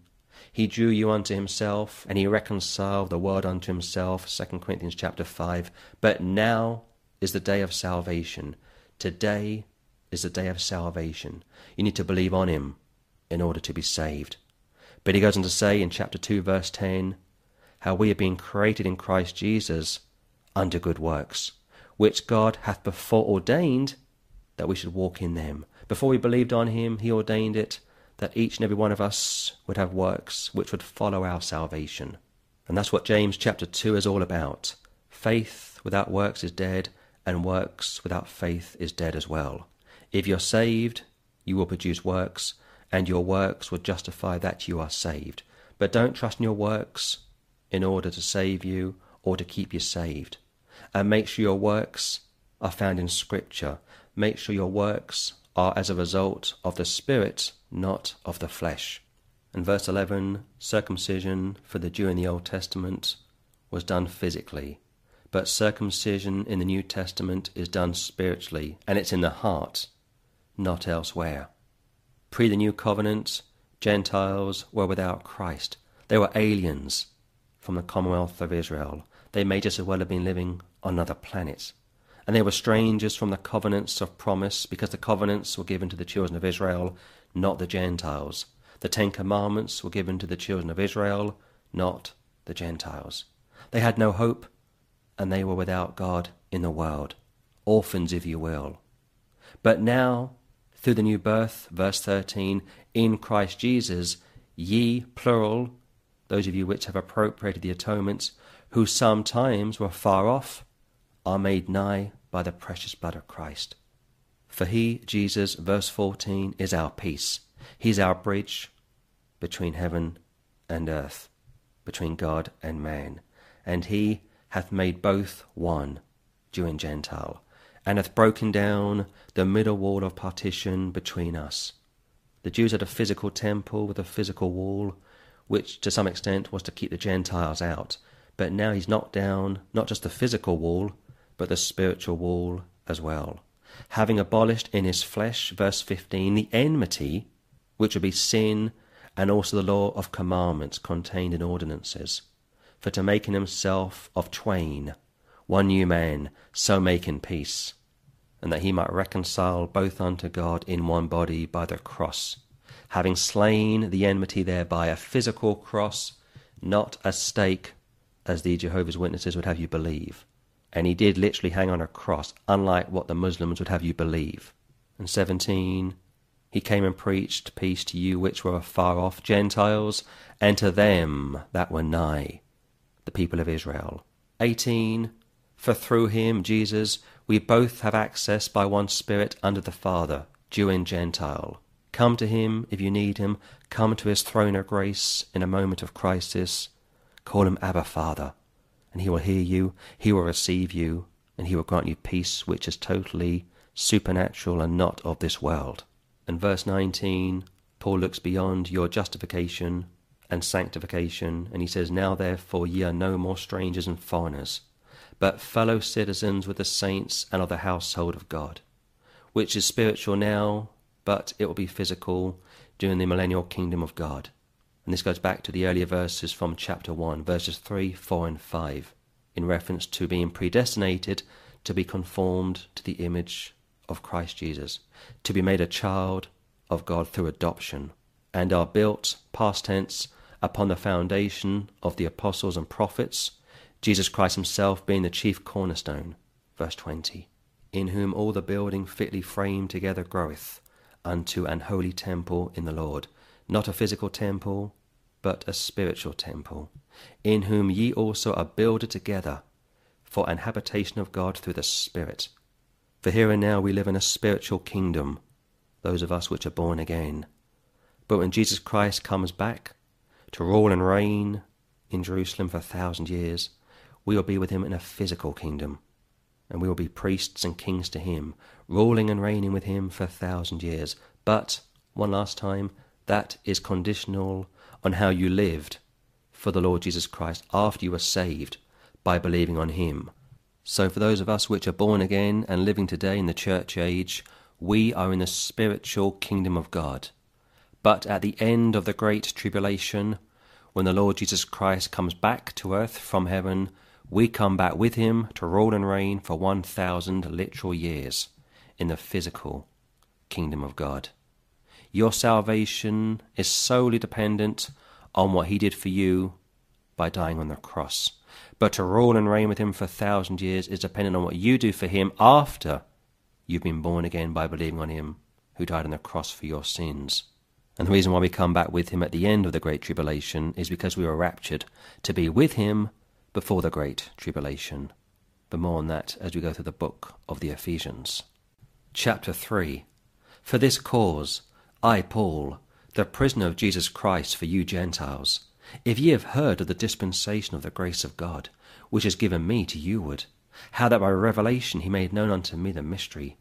He drew you unto himself, and he reconciled the world unto himself. 2 Corinthians chapter 5. But now is the day of salvation. Today is the day of salvation. You need to believe on him in order to be saved. But he goes on to say in chapter 2, verse 10, how we have been created in Christ Jesus unto good works, which God hath before ordained that we should walk in them. Before we believed on him, he ordained it, that each and every one of us would have works which would follow our salvation. And that's what James chapter 2 is all about. Faith without works is dead, and works without faith is dead as well. If you're saved, you will produce works, and your works will justify that you are saved. But don't trust in your works in order to save you or to keep you saved. And make sure your works are found in Scripture. Make sure your works are as a result of the Spirit, not of the flesh. And verse 11, circumcision for the Jew in the Old Testament was done physically, but circumcision in the New Testament is done spiritually, and it's in the heart, not elsewhere. Pre the New Covenant, Gentiles were without Christ. They were aliens from the Commonwealth of Israel. They may just as well have been living on another planet. And they were strangers from the covenants of promise, because the covenants were given to the children of Israel, not the Gentiles. The 10 Commandments were given to the children of Israel, not the Gentiles. They had no hope, and they were without God in the world, orphans, if you will. But now, through the new birth, verse 13, in Christ Jesus, ye, plural, those of you which have appropriated the atonements, who sometimes were far off, are made nigh by the precious blood of Christ. For he, Jesus, verse 14, is our peace. He's our bridge between heaven and earth, between God and man. And he hath made both one, Jew and Gentile, and hath broken down the middle wall of partition between us. The Jews had a physical temple with a physical wall, which to some extent was to keep the Gentiles out. But now he's knocked down not just the physical wall, but the spiritual wall as well, having abolished in his flesh, verse 15, the enmity, which would be sin, and also the law of commandments contained in ordinances, for to make in himself of twain one new man, so making peace, and that he might reconcile both unto God in one body by the cross, having slain the enmity thereby, a physical cross, not a stake, as the Jehovah's Witnesses would have you believe. And he did literally hang on a cross, unlike what the Muslims would have you believe. And 17, he came and preached peace to you which were afar off, Gentiles, and to them that were nigh, the people of Israel. 18, for through him, Jesus, we both have access by one Spirit under the Father, Jew and Gentile. Come to him if you need him. Come to his throne of grace in a moment of crisis. Call him Abba, Father, and he will hear you, he will receive you, and he will grant you peace which is totally supernatural and not of this world. In verse 19, Paul looks beyond your justification and sanctification, and he says, now therefore ye are no more strangers and foreigners, but fellow citizens with the saints and of the household of God, which is spiritual now, but it will be physical during the millennial kingdom of God. And this goes back to the earlier verses from chapter 1, verses 3, 4 and 5, in reference to being predestinated to be conformed to the image of Christ Jesus, to be made a child of God through adoption, and are built, past tense, upon the foundation of the apostles and prophets, Jesus Christ himself being the chief cornerstone, verse 20, in whom all the building fitly framed together groweth unto an holy temple in the Lord, not a physical temple, but a spiritual temple, in whom ye also are builded together for an habitation of God through the Spirit. For here and now we live in a spiritual kingdom, those of us which are born again. But when Jesus Christ comes back to rule and reign in Jerusalem for 1,000 years, we will be with him in a physical kingdom, and we will be priests and kings to him, ruling and reigning with him for 1,000 years. But, one last time, that is conditional on how you lived for the Lord Jesus Christ after you were saved by believing on him. So for those of us which are born again and living today in the church age, we are in the spiritual kingdom of God. But at the end of the great tribulation, when the Lord Jesus Christ comes back to earth from heaven, we come back with him to rule and reign for 1,000 literal years in the physical kingdom of God. Your salvation is solely dependent on what he did for you by dying on the cross. But to rule and reign with him for 1,000 years is dependent on what you do for him after you've been born again by believing on him who died on the cross for your sins. And the reason why we come back with him at the end of the Great Tribulation is because we were raptured to be with him before the Great Tribulation. But more on that as we go through the book of the Ephesians. Chapter 3. For this cause, I, Paul, the prisoner of Jesus Christ for you Gentiles, if ye have heard of the dispensation of the grace of God, which is given me to youward, how that by revelation he made known unto me the mystery,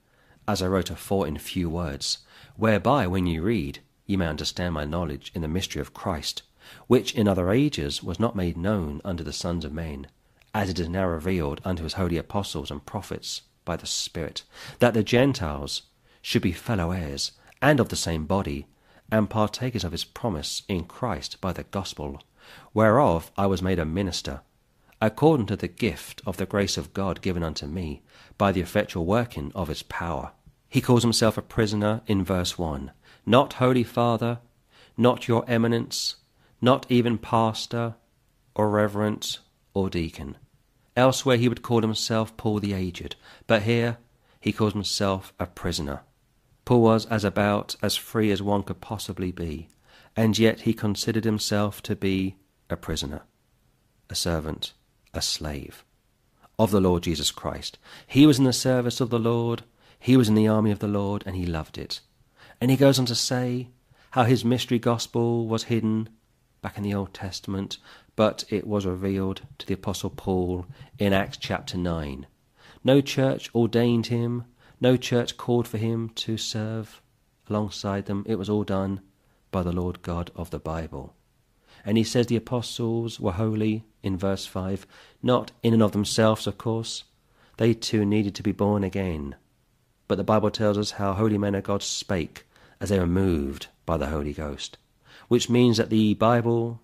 as I wrote afore in few words, whereby when ye read, ye may understand my knowledge in the mystery of Christ, which in other ages was not made known unto the sons of men, as it is now revealed unto his holy apostles and prophets by the Spirit, that the Gentiles should be fellow heirs, and of the same body, and partakers of his promise in Christ by the gospel, whereof I was made a minister, according to the gift of the grace of God given unto me, by the effectual working of his power. He calls himself a prisoner in verse 1, not Holy Father, not your eminence, not even pastor or reverend or deacon. Elsewhere he would call himself Paul the Aged, but here he calls himself a prisoner. Paul was as about as free as one could possibly be, and yet he considered himself to be a prisoner, a servant, a slave of the Lord Jesus Christ. He was in the service of the Lord, he was in the army of the Lord, and he loved it. And he goes on to say how his mystery gospel was hidden back in the Old Testament, but it was revealed to the Apostle Paul in Acts chapter 9. No church ordained him, no church called for him to serve alongside them. It was all done by the Lord God of the Bible. And he says the apostles were holy, in verse 5, not in and of themselves, of course. They too needed to be born again. But the Bible tells us how holy men of God spake as they were moved by the Holy Ghost, which means that the Bible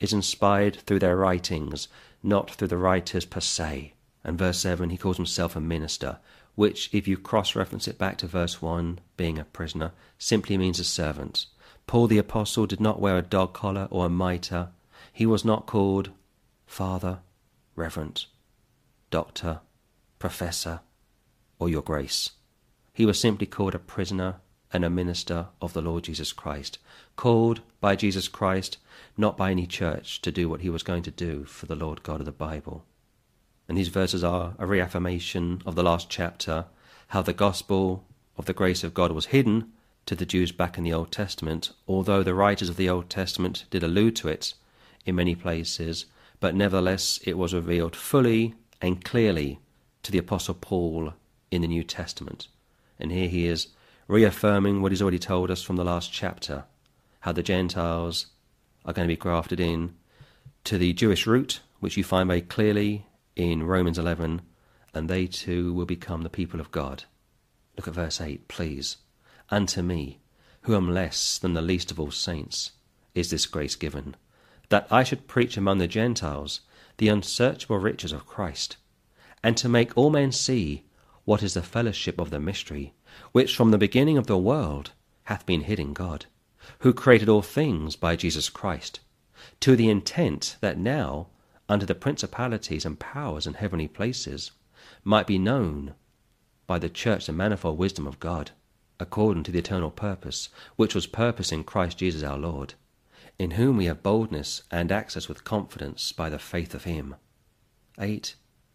is inspired through their writings, not through the writers per se. And verse 7, he calls himself a minister, which, if you cross-reference it back to verse 1, being a prisoner, simply means a servant. Paul the Apostle did not wear a dog collar or a mitre. He was not called Father, Reverend, Doctor, Professor, or Your Grace. He was simply called a prisoner and a minister of the Lord Jesus Christ, called by Jesus Christ, not by any church, to do what he was going to do for the Lord God of the Bible. And these verses are a reaffirmation of the last chapter, how the gospel of the grace of God was hidden to the Jews back in the Old Testament, although the writers of the Old Testament did allude to it in many places, but nevertheless it was revealed fully and clearly to the Apostle Paul in the New Testament. And here he is reaffirming what he's already told us from the last chapter, how the Gentiles are going to be grafted in to the Jewish root, which you find very clearly in Romans 11, and they too will become the people of God. Look at verse 8, please. Unto me, who am less than the least of all saints, is this grace given, that I should preach among the Gentiles the unsearchable riches of Christ, and to make all men see what is the fellowship of the mystery, which from the beginning of the world hath been hid in God, who created all things by Jesus Christ, to the intent that now unto the principalities and powers in heavenly places might be known by the church the manifold wisdom of God, according to the eternal purpose, which was purposed in Christ Jesus our Lord, in whom we have boldness and access with confidence by the faith of him. 8.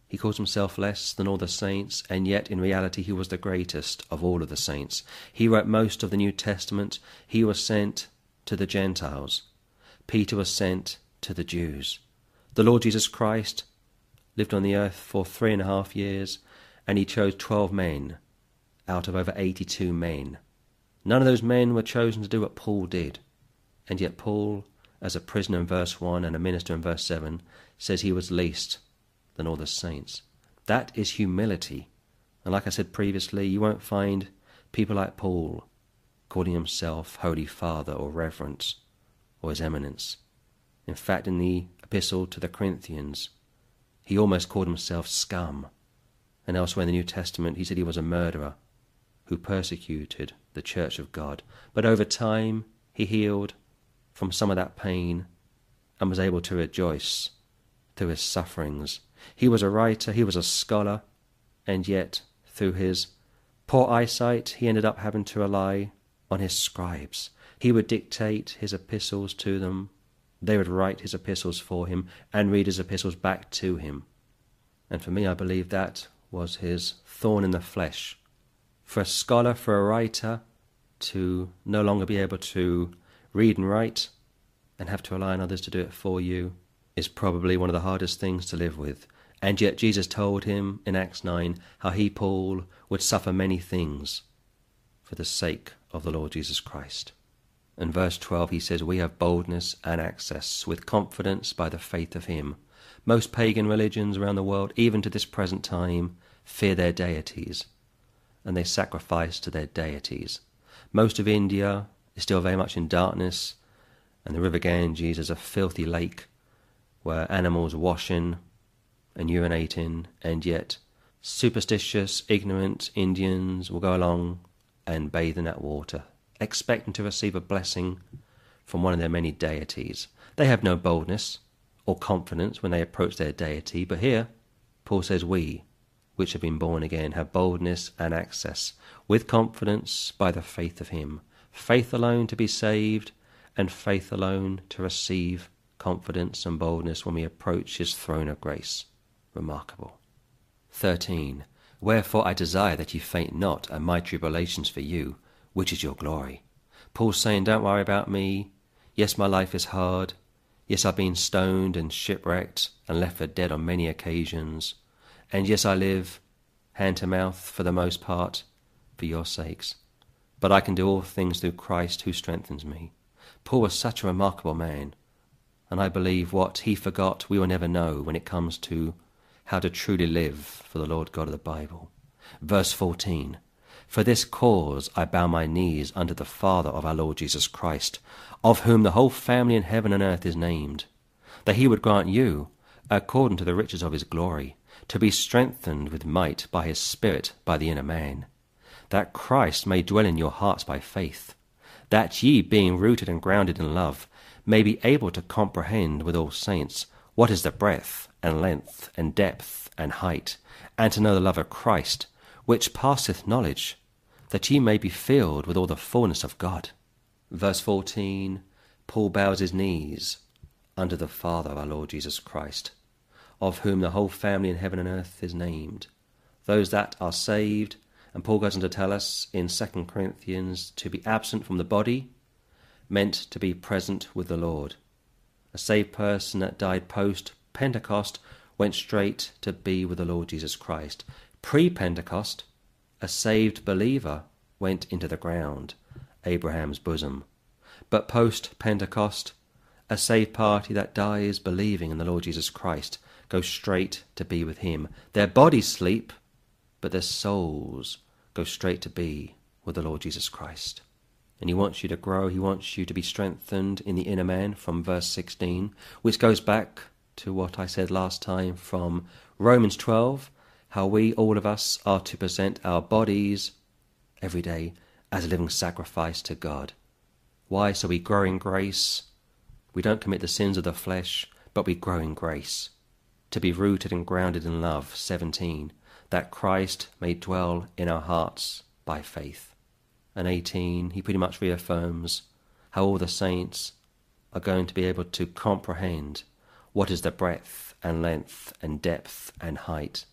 He calls himself less than all the saints, and yet in reality he was the greatest of all of the saints. He wrote most of the New Testament. He was sent to the Gentiles. Peter was sent to the Jews. The Lord Jesus Christ lived on the earth for 3.5 years, and he chose 12 men out of over 82 men. None of those men were chosen to do what Paul did. And yet Paul, as a prisoner in verse 1 and a minister in verse 7, says he was least than all the saints. That is humility. And like I said previously, you won't find people like Paul calling himself Holy Father or Reverend or His Eminence. In fact, in the epistle to the Corinthians, he almost called himself scum. And elsewhere in the New Testament, he said he was a murderer who persecuted the church of God. But over time, he healed from some of that pain and was able to rejoice through his sufferings. He was a writer, he was a scholar, and yet through his poor eyesight, he ended up having to rely on his scribes. He would dictate his epistles to them. They would write his epistles for him and read his epistles back to him. And for me, I believe that was his thorn in the flesh. For a scholar, for a writer, to no longer be able to read and write and have to rely on others to do it for you is probably one of the hardest things to live with. And yet Jesus told him in Acts 9 how he, Paul, would suffer many things for the sake of the Lord Jesus Christ. In verse 12 he says, we have boldness and access with confidence by the faith of him. Most pagan religions around the world, even to this present time, fear their deities, and they sacrifice to their deities. Most of India is still very much in darkness, and the river Ganges is a filthy lake where animals wash in and urinate in, and yet superstitious, ignorant Indians will go along and bathe in that water, expecting to receive a blessing from one of their many deities. They have no boldness or confidence when they approach their deity, but here Paul says we, which have been born again, have boldness and access with confidence by the faith of him. Faith alone to be saved, and faith alone to receive confidence and boldness when we approach his throne of grace. Remarkable. 13. Wherefore I desire that ye faint not at my tribulations for you, which is your glory. Paul's saying, don't worry about me. Yes, my life is hard. Yes, I've been stoned and shipwrecked and left for dead on many occasions. And yes, I live hand to mouth for the most part for your sakes. But I can do all things through Christ who strengthens me. Paul was such a remarkable man. And I believe what he forgot we will never know when it comes to how to truly live for the Lord God of the Bible. Verse 14. For this cause I bow my knees unto the Father of our Lord Jesus Christ, of whom the whole family in heaven and earth is named, that he would grant you, according to the riches of his glory, to be strengthened with might by his Spirit by the inner man, that Christ may dwell in your hearts by faith, that ye, being rooted and grounded in love, may be able to comprehend with all saints what is the breadth and length and depth and height, and to know the love of Christ, which passeth knowledge, that ye may be filled with all the fullness of God. Verse 14, Paul bows his knees unto the Father of our Lord Jesus Christ, of whom the whole family in heaven and earth is named, those that are saved. And Paul goes on to tell us in 2 Corinthians, to be absent from the body meant to be present with the Lord. A saved person that died post-Pentecost went straight to be with the Lord Jesus Christ. Pre-Pentecost, a saved believer went into the ground, Abraham's bosom. But post-Pentecost, a saved party that dies believing in the Lord Jesus Christ goes straight to be with him. Their bodies sleep, but their souls go straight to be with the Lord Jesus Christ. And he wants you to grow, he wants you to be strengthened in the inner man from verse 16, which goes back to what I said last time from Romans 12, how we, all of us, are to present our bodies every day as a living sacrifice to God. Why? So we grow in grace. We don't commit the sins of the flesh, but we grow in grace. To be rooted and grounded in love, 17, that Christ may dwell in our hearts by faith. And 18, he pretty much reaffirms how all the saints are going to be able to comprehend what is the breadth and length and depth and height,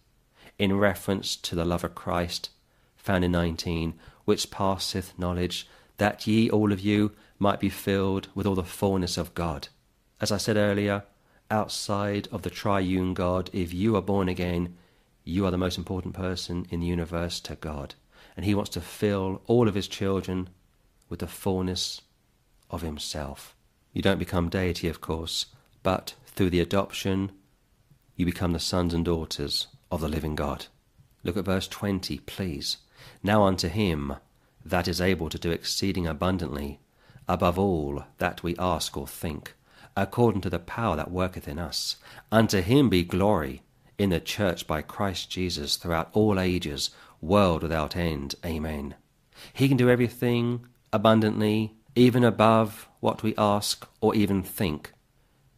in reference to the love of Christ, found in 19, which passeth knowledge, that ye, all of you, might be filled with all the fullness of God. As I said earlier, outside of the triune God, if you are born again, you are the most important person in the universe to God. And he wants to fill all of his children with the fullness of himself. You don't become deity, of course, but through the adoption, you become the sons and daughters of the living God. Look at verse 20, please. Now unto him that is able to do exceeding abundantly, above all that we ask or think, according to the power that worketh in us. Unto him be glory in the church by Christ Jesus throughout all ages, world without end. Amen. He can do everything abundantly, even above what we ask or even think,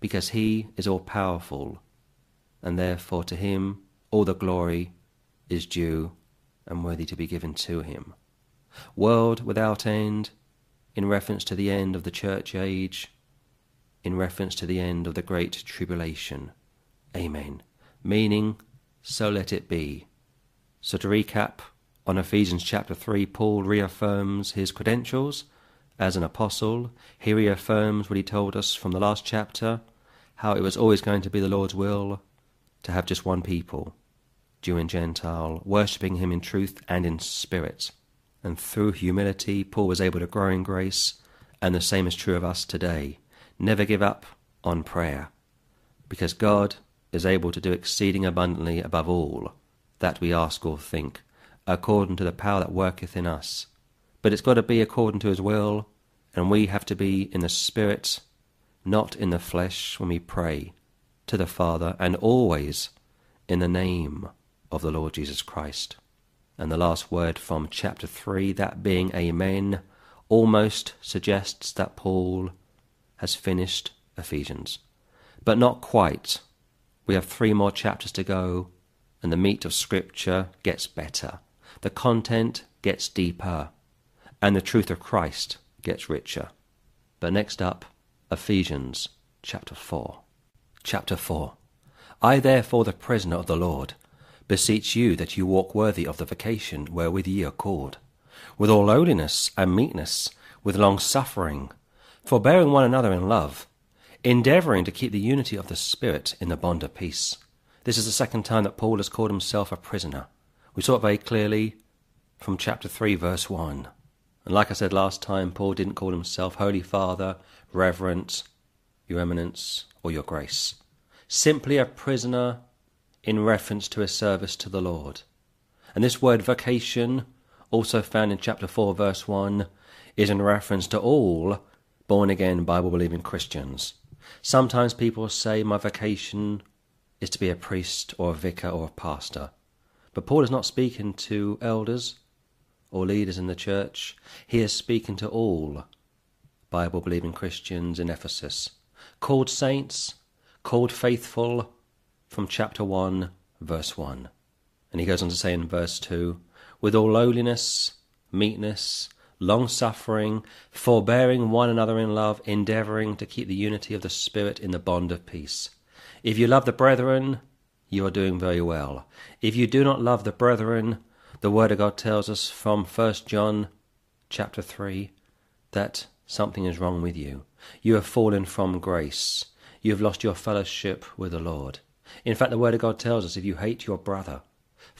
because he is all-powerful, and therefore to him all the glory is due and worthy to be given to him. World without end, in reference to the end of the church age, in reference to the end of the great tribulation. Amen. Meaning, so let it be. So to recap on Ephesians chapter 3, Paul reaffirms his credentials as an apostle. He reaffirms what he told us from the last chapter, how it was always going to be the Lord's will to have just one people, Jew and Gentile, worshipping him in truth and in spirit. And through humility, Paul was able to grow in grace, and the same is true of us today. Never give up on prayer, because God is able to do exceeding abundantly above all that we ask or think, according to the power that worketh in us. But it's got to be according to his will, and we have to be in the spirit, not in the flesh, when we pray to the Father, and always in the name of the Lord Jesus Christ. And the last word from chapter 3, that being Amen, almost suggests that Paul has finished Ephesians. But not quite. We have 3 more chapters to go, and the meat of Scripture gets better. The content gets deeper, and the truth of Christ gets richer. But next up, Ephesians chapter 4. Chapter 4. I therefore, the prisoner of the Lord, beseech you that you walk worthy of the vocation wherewith ye are called, with all lowliness and meekness, with long-suffering, forbearing one another in love, endeavouring to keep the unity of the Spirit in the bond of peace. This is the second time that Paul has called himself a prisoner. We saw it very clearly from chapter 3, verse 1. And like I said last time, Paul didn't call himself Holy Father, Reverend, Your Eminence, or Your Grace. Simply a prisoner in reference to his service to the Lord. And this word vocation, also found in chapter 4, verse 1, is in reference to all born-again, Bible-believing Christians. Sometimes people say, my vocation is to be a priest or a vicar or a pastor. But Paul is not speaking to elders or leaders in the church. He is speaking to all Bible-believing Christians in Ephesus, called saints, called faithful, from chapter 1, verse 1. And he goes on to say in verse 2, with all lowliness, meekness, long-suffering, forbearing one another in love, endeavouring to keep the unity of the Spirit in the bond of peace. If you love the brethren, you are doing very well. If you do not love the brethren, the Word of God tells us from 1 John chapter 3 that something is wrong with you. You have fallen from grace. You have lost your fellowship with the Lord. In fact, the Word of God tells us if you hate your brother,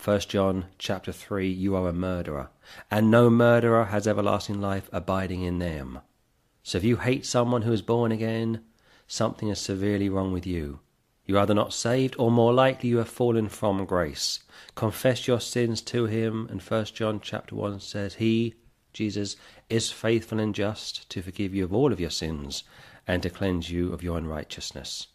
1 John chapter 3, you are a murderer, and no murderer has everlasting life abiding in them. So if you hate someone who is born again, something is severely wrong with you. You are either not saved, or more likely you have fallen from grace. Confess your sins to him, and 1 John chapter 1 says, He, Jesus, is faithful and just to forgive you of all of your sins, and to cleanse you of your unrighteousness.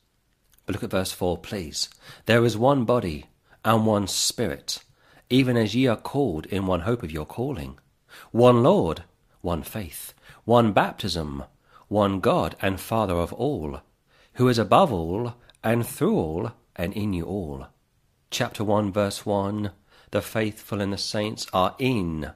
But look at verse 4, please. There is one body and one Spirit, even as ye are called in one hope of your calling. One Lord, one faith, one baptism, one God and Father of all, who is above all, and through all, and in you all. Chapter 1, verse 1, the faithful and the saints are in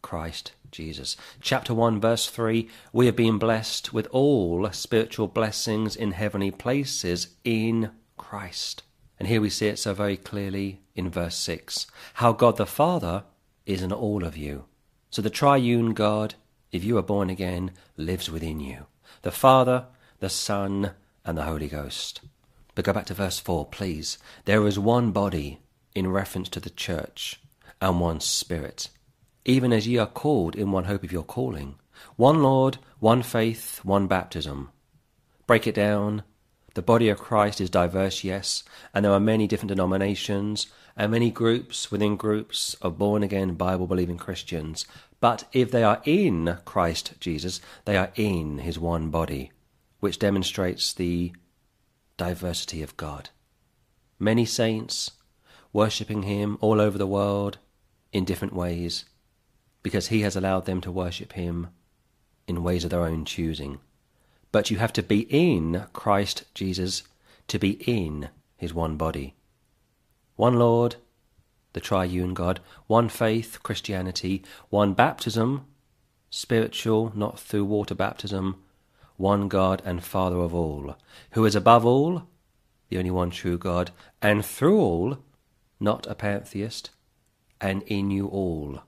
Christ Jesus. Chapter 1, verse 3, we have been blessed with all spiritual blessings in heavenly places in Christ. And here we see it so very clearly in verse 6, how God the Father is in all of you. So the triune God, if you are born again, lives within you. The Father, the Son, and the Holy Ghost. But go back to verse 4, please. There is one body in reference to the church, and one Spirit, even as ye are called in one hope of your calling. One Lord, one faith, one baptism. Break it down. The body of Christ is diverse, yes, and there are many different denominations and many groups within groups of born-again, Bible-believing Christians. But if they are in Christ Jesus, they are in his one body, which demonstrates the diversity of God. Many saints worshipping him all over the world in different ways, because he has allowed them to worship him in ways of their own choosing. But you have to be in Christ Jesus to be in his one body. One Lord, the triune God, one faith, Christianity, one baptism, spiritual, not through water baptism, one God and Father of all, who is above all, the only one true God, and through all, not a pantheist, and in you all,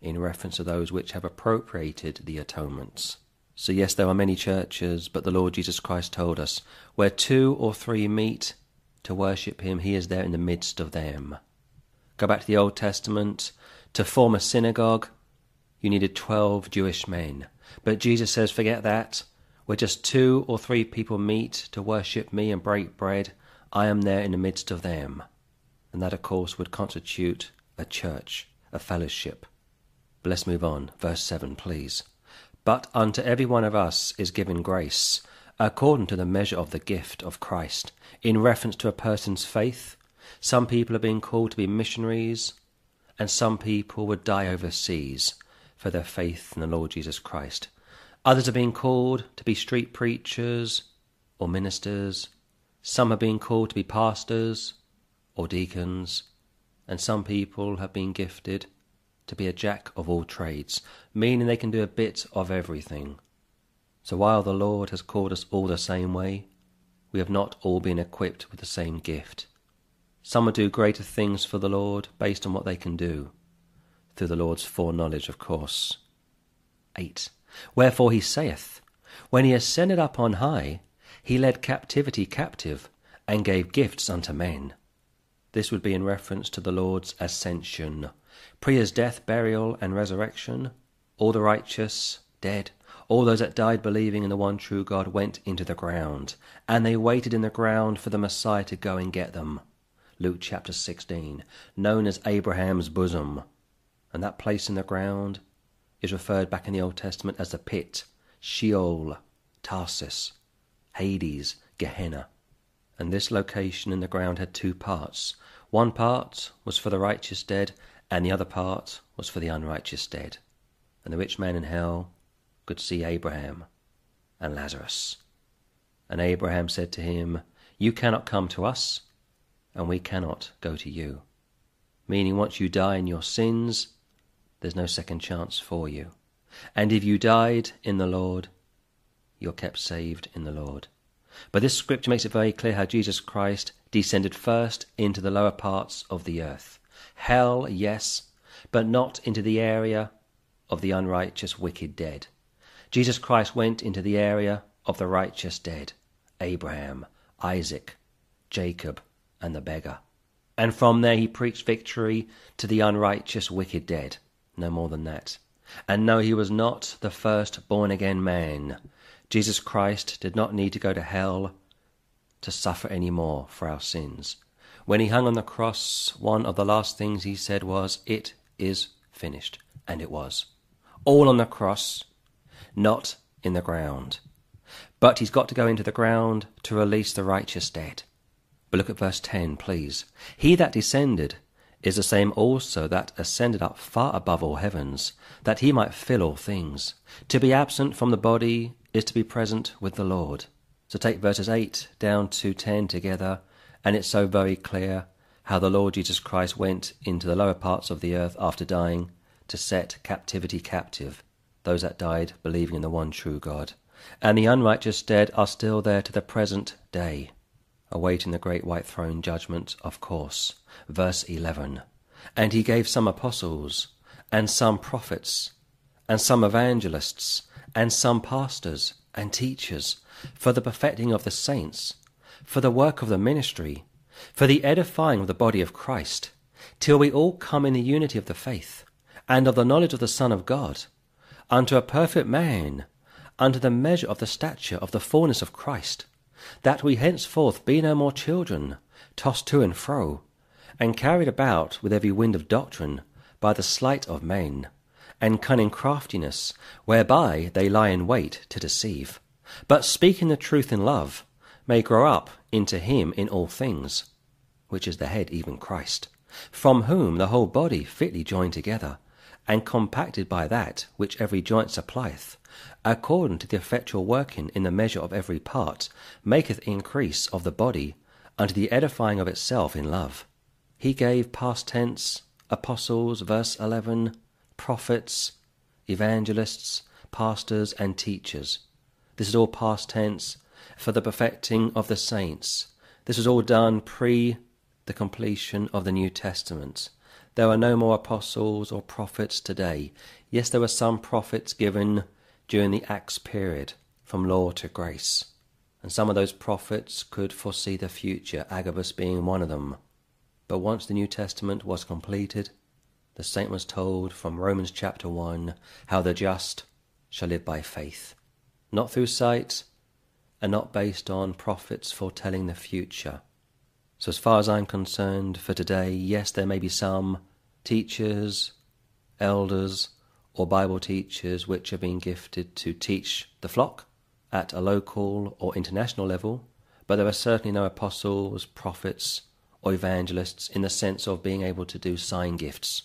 in reference to those which have appropriated the atonements. So yes, there are many churches, but the Lord Jesus Christ told us, where 2 or 3 meet to worship him, he is there in the midst of them. Go back to the Old Testament. To form a synagogue, you needed 12 Jewish men. But Jesus says, forget that. Where just 2 or 3 people meet to worship me and break bread, I am there in the midst of them. And that, of course, would constitute a church, a fellowship. But let's move on. Verse 7, please. But unto every one of us is given grace, according to the measure of the gift of Christ, in reference to a person's faith. Some people are being called to be missionaries, and some people would die overseas for their faith in the Lord Jesus Christ. Others are being called to be street preachers or ministers. Some are being called to be pastors or deacons. And some people have been gifted to be a jack of all trades, meaning they can do a bit of everything. So while the Lord has called us all the same way, we have not all been equipped with the same gift. Some will do greater things for the Lord based on what they can do, through the Lord's foreknowledge, of course. 8. Wherefore he saith, When he ascended up on high, he led captivity captive, and gave gifts unto men. This would be in reference to the Lord's ascension, pre his death, burial, and resurrection. All the righteous, dead, all those that died believing in the one true God went into the ground, and they waited in the ground for the Messiah to go and get them. Luke chapter 16, known as Abraham's bosom. And that place in the ground is referred back in the Old Testament as the pit, Sheol, Tarsus, Hades, Gehenna. And this location in the ground had two parts. One part was for the righteous dead, and the other part was for the unrighteous dead. And the rich man in hell could see Abraham and Lazarus. And Abraham said to him, You cannot come to us, and we cannot go to you. Meaning once you die in your sins, there's no second chance for you. And if you died in the Lord, you're kept saved in the Lord. But this scripture makes it very clear how Jesus Christ descended first into the lower parts of the earth. Hell, yes, but not into the area of the unrighteous, wicked dead. Jesus Christ went into the area of the righteous dead, Abraham, Isaac, Jacob, and the beggar. And from there he preached victory to the unrighteous, wicked dead. No more than that. And no, he was not the first born-again man. Jesus Christ did not need to go to hell to suffer any more for our sins. When he hung on the cross, one of the last things he said was, It is finished. And it was. All on the cross, not in the ground. But he's got to go into the ground to release the righteous dead. But look at verse 10, please. He that descended is the same also that ascended up far above all heavens, that he might fill all things. To be absent from the body is to be present with the Lord. So take verses 8 down to 10 together, and it's so very clear how the Lord Jesus Christ went into the lower parts of the earth after dying to set captivity captive, those that died believing in the one true God. And the unrighteous dead are still there to the present day, awaiting the great white throne judgment, of course. Verse 11, And he gave some apostles, and some prophets, and some evangelists, and some pastors and teachers, for the perfecting of the saints, for the work of the ministry, for the edifying of the body of Christ, till we all come in the unity of the faith, and of the knowledge of the Son of God, unto a perfect man, unto the measure of the stature of the fullness of Christ, that we henceforth be no more children, tossed to and fro, and carried about with every wind of doctrine, by the sleight of men, and cunning craftiness, whereby they lie in wait to deceive, but speaking the truth in love, may grow up into him in all things, which is the head, even Christ, from whom the whole body fitly joined together, and compacted by that which every joint supplieth, according to the effectual working in the measure of every part, maketh increase of the body unto the edifying of itself in love. He gave, past tense, apostles, verse 11, prophets, evangelists, pastors, and teachers. This is all past tense, for the perfecting of the saints. This was all done pre the completion of the New Testament. There are no more apostles or prophets today. Yes, there were some prophets given during the Acts period, from law to grace. And some of those prophets could foresee the future, Agabus being one of them. But once the New Testament was completed, the saint was told from Romans chapter 1 how the just shall live by faith, not through sight and not based on prophets foretelling the future. So as far as I'm concerned for today, yes, there may be some teachers, elders or Bible teachers which have been gifted to teach the flock at a local or international level, but there are certainly no apostles, prophets or evangelists in the sense of being able to do sign gifts,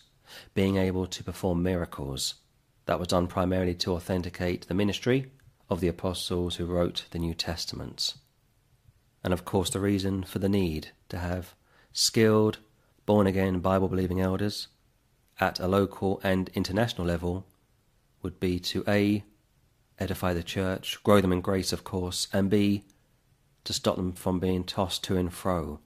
being able to perform miracles, That was done primarily to authenticate the ministry of the apostles who wrote the New Testaments. And of course the reason for the need to have skilled, born-again, Bible-believing elders at a local and international level would be to A, edify the church, grow them in grace of course, and B, to stop them from being tossed to and fro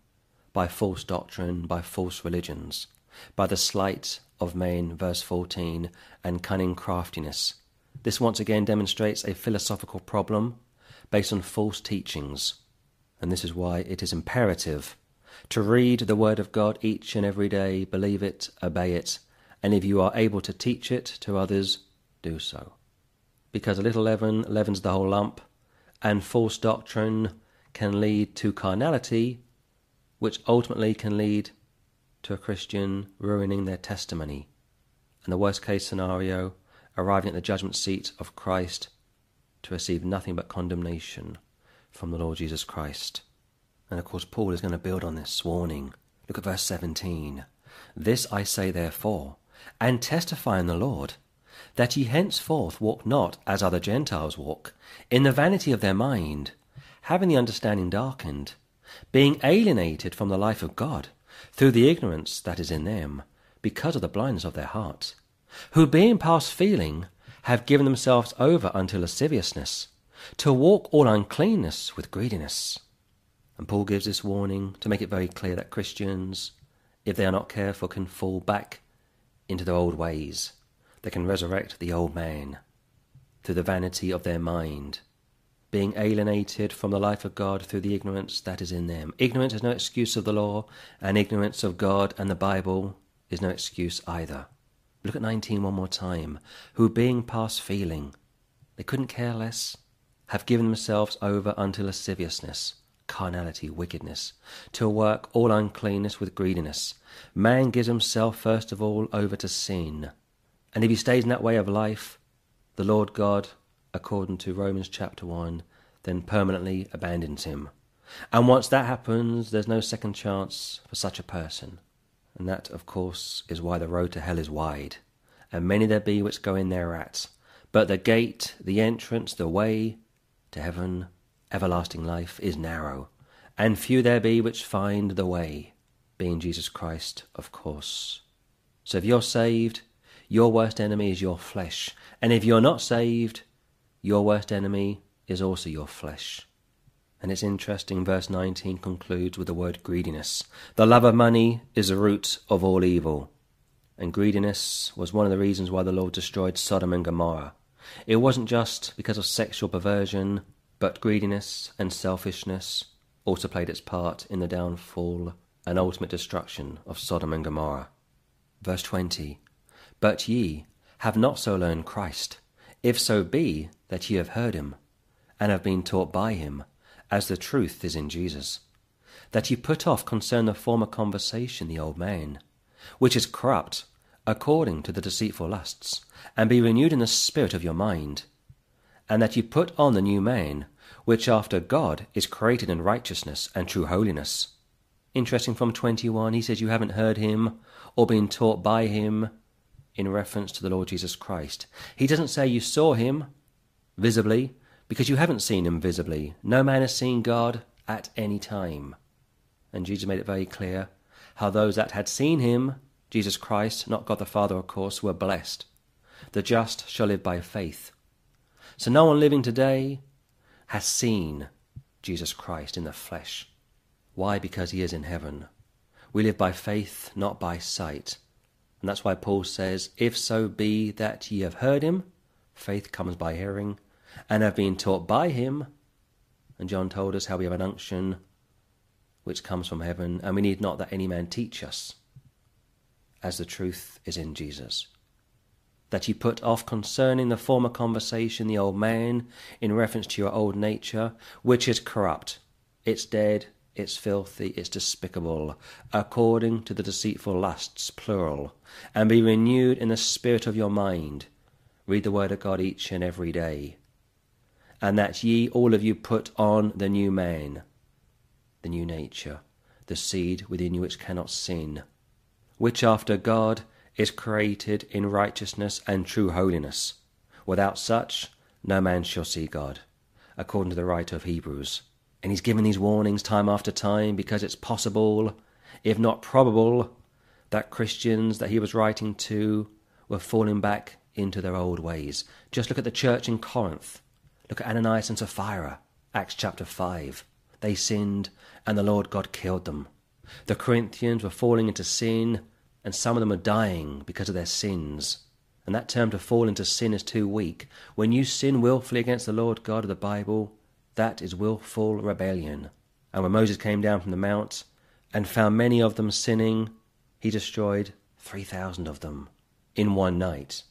by false doctrine, by false religions, by the sleight of men, verse 14, and cunning craftiness. This once again demonstrates a philosophical problem based on false teachings, and this is why it is imperative to read the Word of God each and every day, believe it, obey it, and if you are able to teach it to others, do so. Because a little leaven leavens the whole lump, and false doctrine can lead to carnality, which ultimately can lead to a Christian ruining their testimony, and the worst case scenario, arriving at the judgment seat of Christ to receive nothing but condemnation from the Lord Jesus Christ. And of course Paul is going to build on this warning. Look at verse 17. This I say therefore, and testify in the Lord, that ye henceforth walk not as other Gentiles walk, in the vanity of their mind, having the understanding darkened, being alienated from the life of God, through the ignorance that is in them, because of the blindness of their hearts, who being past feeling have given themselves over unto lasciviousness, to walk all uncleanness with greediness. And Paul gives this warning to make it very clear that Christians, if they are not careful, can fall back into their old ways. They can resurrect the old man through the vanity of their mind, being alienated from the life of God through the ignorance that is in them. Ignorance is no excuse of the law, and ignorance of God and the Bible is no excuse either. Look at 19 one more time. Who being past feeling, they couldn't care less, have given themselves over unto lasciviousness, carnality, wickedness, to work all uncleanness with greediness. Man gives himself first of all over to sin, and if he stays in that way of life, the Lord God, according to Romans chapter 1, then permanently abandons him. And once that happens, there's no second chance for such a person. And that, of course, is why the road to hell is wide, and many there be which go in thereat. But the gate, the entrance, the way to heaven, everlasting life, is narrow, and few there be which find the way, being Jesus Christ, of course. So if you're saved, your worst enemy is your flesh. And if you're not saved, your worst enemy is also your flesh. And it's interesting, verse 19 concludes with the word greediness. The love of money is the root of all evil. And greediness was one of the reasons why the Lord destroyed Sodom and Gomorrah. It wasn't just because of sexual perversion, but greediness and selfishness also played its part in the downfall and ultimate destruction of Sodom and Gomorrah. Verse 20, But ye have not so learned Christ, if so be that ye have heard him, and have been taught by him, as the truth is in Jesus, that ye put off concerning the former conversation the old man, which is corrupt according to the deceitful lusts, and be renewed in the spirit of your mind, and that ye put on the new man, which after God is created in righteousness and true holiness. Interesting, from 21, he says you haven't heard him or been taught by him, in reference to the Lord Jesus Christ. He doesn't say you saw him visibly, because you haven't seen him visibly. No man has seen God at any time. And Jesus made it very clear how those that had seen him, Jesus Christ, not God the Father of course, were blessed. The just shall live by faith. So no one living today has seen Jesus Christ in the flesh. Why? Because he is in heaven. We live by faith, not by sight. And that's why Paul says, if so be that ye have heard him, faith comes by hearing, and have been taught by him. And John told us how we have an unction which comes from heaven, and we need not that any man teach us, as the truth is in Jesus. That ye put off concerning the former conversation the old man, in reference to your old nature, which is corrupt. It's dead, it's filthy, it's despicable, according to the deceitful lusts, plural, and be renewed in the spirit of your mind. Read the word of God each and every day. And that ye, all of you, put on the new man, the new nature, the seed within you which cannot sin, which after God is created in righteousness and true holiness. Without such, no man shall see God, according to the writer of Hebrews. And he's given these warnings time after time because it's possible, if not probable, that Christians that he was writing to were falling back into their old ways. Just look at the church in Corinth. Look at Ananias and Sapphira, Acts chapter 5. They sinned, and the Lord God killed them. The Corinthians were falling into sin, and some of them are dying because of their sins. And that term to fall into sin is too weak. When you sin willfully against the Lord God of the Bible, that is willful rebellion. And when Moses came down from the mount and found many of them sinning, he destroyed 3,000 of them in one night.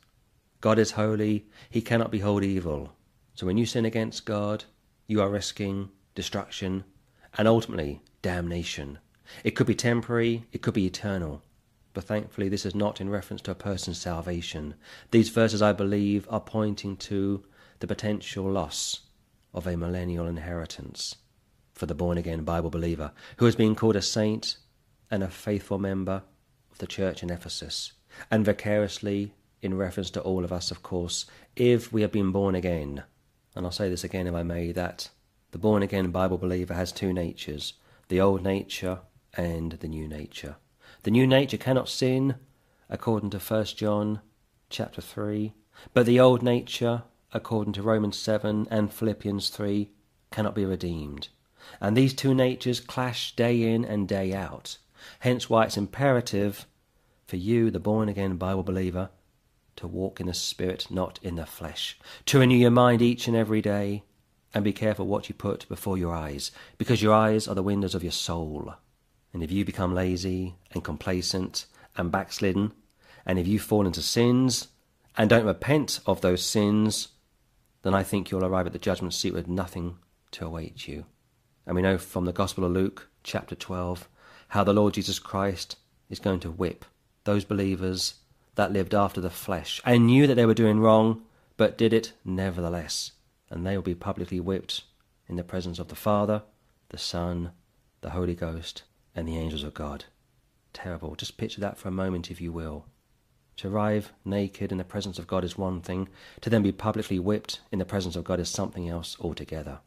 God is holy. He cannot behold evil. So when you sin against God, you are risking destruction and ultimately damnation. It could be temporary, it could be eternal. But thankfully this is not in reference to a person's salvation. These verses, I believe, are pointing to the potential loss of a millennial inheritance for the born-again Bible believer who has been called a saint and a faithful member of the church in Ephesus, and vicariously in reference to all of us, of course, if we have been born again. And I'll say this again, if I may, that the born-again Bible believer has two natures, the old nature and the new nature. The new nature cannot sin, according to 1 John chapter 3, but the old nature, according to Romans 7 and Philippians 3, cannot be redeemed. And these two natures clash day in and day out. Hence why it's imperative for you, the born-again Bible believer, to walk in the Spirit, not in the flesh, to renew your mind each and every day, and be careful what you put before your eyes, because your eyes are the windows of your soul. And if you become lazy and complacent and backslidden, and if you fall into sins and don't repent of those sins, then I think you'll arrive at the judgment seat with nothing to await you. And we know from the Gospel of Luke, chapter 12, how the Lord Jesus Christ is going to whip those believers that lived after the flesh and knew that they were doing wrong, but did it nevertheless. And they will be publicly whipped in the presence of the Father, the Son, the Holy Ghost, and the angels of God. Terrible. Just picture that for a moment, if you will. To arrive naked in the presence of God is one thing. To then be publicly whipped in the presence of God is something else altogether.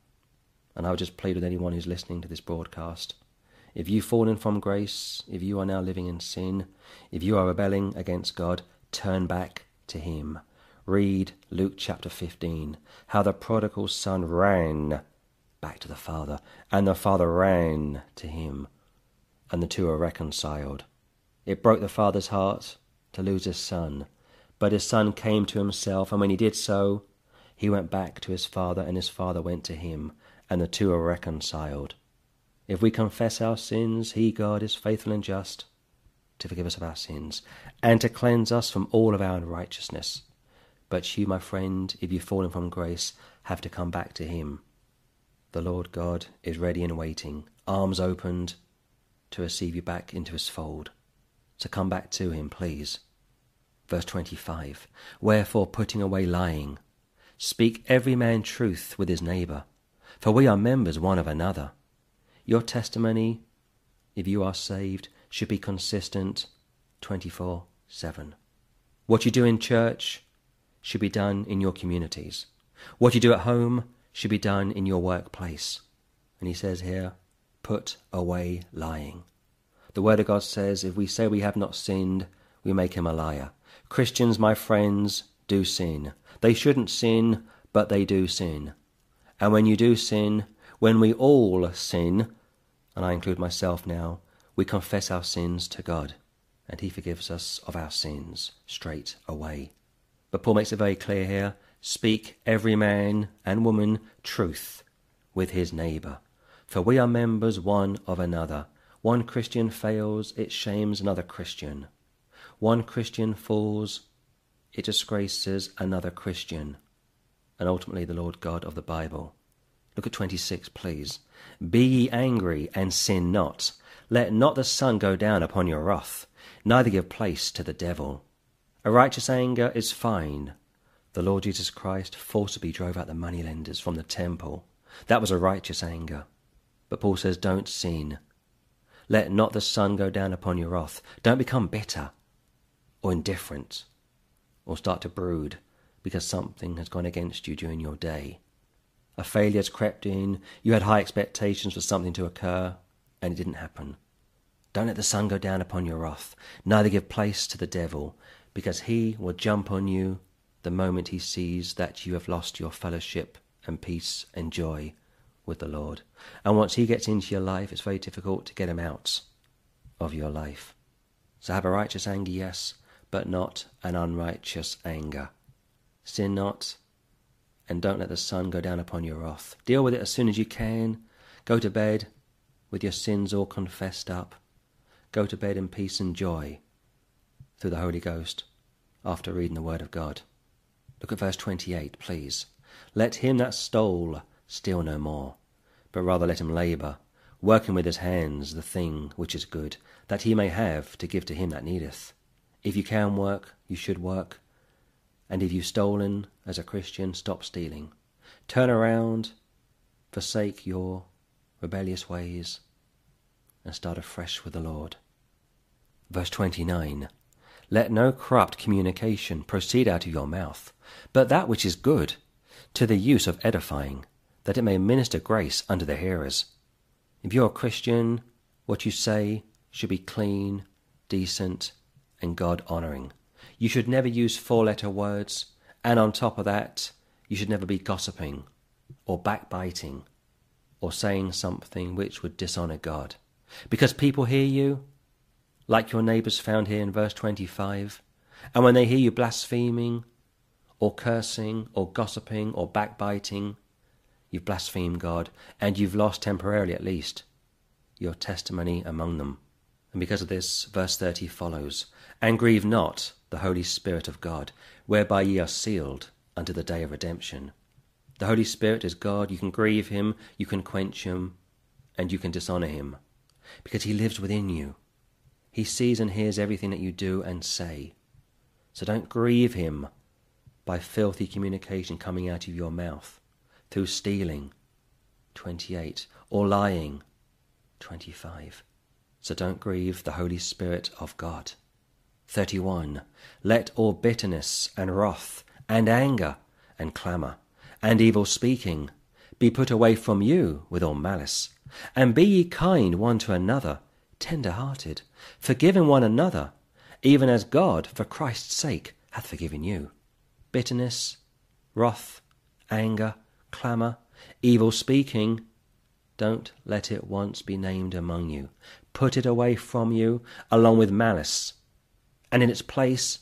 And I would just plead with anyone who's listening to this broadcast. If you've fallen from grace, if you are now living in sin, if you are rebelling against God, turn back to Him. Read Luke chapter 15, how the prodigal son ran back to the father, and the father ran to him, and the two are reconciled. It broke the father's heart to lose his son, but his son came to himself, and when he did so, he went back to his father, and his father went to him, and the two are reconciled. If we confess our sins, He, God, is faithful and just to forgive us of our sins, and to cleanse us from all of our unrighteousness. But you, my friend, if you've fallen from grace, have to come back to Him. The Lord God is ready and waiting, arms opened, to receive you back into His fold. So come back to Him, please. Verse 25, wherefore putting away lying, speak every man truth with his neighbour, for we are members one of another. Your testimony, if you are saved, should be consistent 24/7. What you do in church should be done in your communities. What you do at home should be done in your workplace. And he says here, put away lying. The Word of God says, if we say we have not sinned, we make Him a liar. Christians, my friends, do sin. They shouldn't sin, but they do sin. And when you do sin, when we all sin, and I include myself now, we confess our sins to God, and He forgives us of our sins straight away. But Paul makes it very clear here, speak every man and woman truth with his neighbour, for we are members one of another. One Christian fails, it shames another Christian. One Christian falls, it disgraces another Christian, and ultimately the Lord God of the Bible. Look at 26, please. Be ye angry and sin not. Let not the sun go down upon your wrath, neither give place to the devil. A righteous anger is fine. The Lord Jesus Christ forcibly drove out the moneylenders from the temple. That was a righteous anger. But Paul says, don't sin. Let not the sun go down upon your wrath. Don't become bitter. or indifference, or start to brood because something has gone against you during your day. A failure has crept in, you had high expectations for something to occur, and it didn't happen. Don't let the sun go down upon your wrath, neither give place to the devil, because he will jump on you the moment he sees that you have lost your fellowship and peace and joy with the Lord. And once he gets into your life, it's very difficult to get him out of your life. So have a righteous anger, yes, but not an unrighteous anger. Sin not, and don't let the sun go down upon your wrath. Deal with it as soon as you can. Go to bed with your sins all confessed up. Go to bed in peace and joy through the Holy Ghost after reading the Word of God. Look at verse 28, please. Let him that stole steal no more, but rather let him labour, working with his hands the thing which is good, that he may have to give to him that needeth. If you can work, you should work. And if you've stolen as a Christian, stop stealing. Turn around, forsake your rebellious ways, and start afresh with the Lord. Verse 29. Let no corrupt communication proceed out of your mouth, but that which is good, to the use of edifying, that it may minister grace unto the hearers. If you're a Christian, what you say should be clean, decent, and God-honouring. You should never use four-letter words, and on top of that, you should never be gossiping, or backbiting, or saying something which would dishonour God. Because people hear you, like your neighbours found here in verse 25, and when they hear you blaspheming, or cursing, or gossiping, or backbiting, you've blasphemed God, and you've lost temporarily at least your testimony among them. And because of this, verse 30 follows, and grieve not the Holy Spirit of God, whereby ye are sealed unto the day of redemption. The Holy Spirit is God. You can grieve him, you can quench him, and you can dishonour him, because he lives within you. He sees and hears everything that you do and say. So don't grieve him by filthy communication coming out of your mouth, through stealing, 28, or lying, 25. So don't grieve the Holy Spirit of God. 31. Let all bitterness and wrath and anger and clamour and evil speaking be put away from you with all malice, and be ye kind one to another, tender-hearted, forgiving one another, even as God, for Christ's sake, hath forgiven you. Bitterness, wrath, anger, clamour, evil speaking, don't let it once be named among you. Put it away from you, along with malice, and in its place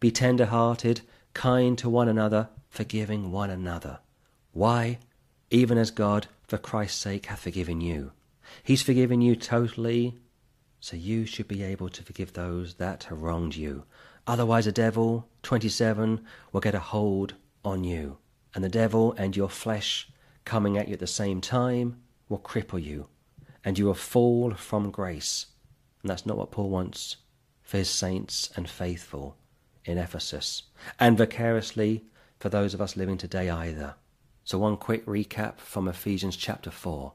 be tender-hearted, kind to one another, forgiving one another. Why? Even as God, for Christ's sake, hath forgiven you. He's forgiven you totally, so you should be able to forgive those that have wronged you. Otherwise the devil, 27, will get a hold on you. And the devil and your flesh coming at you at the same time will cripple you, and you will fall from grace. And that's not what Paul wants for his saints and faithful in Ephesus, and vicariously for those of us living today either. So one quick recap from Ephesians chapter 4.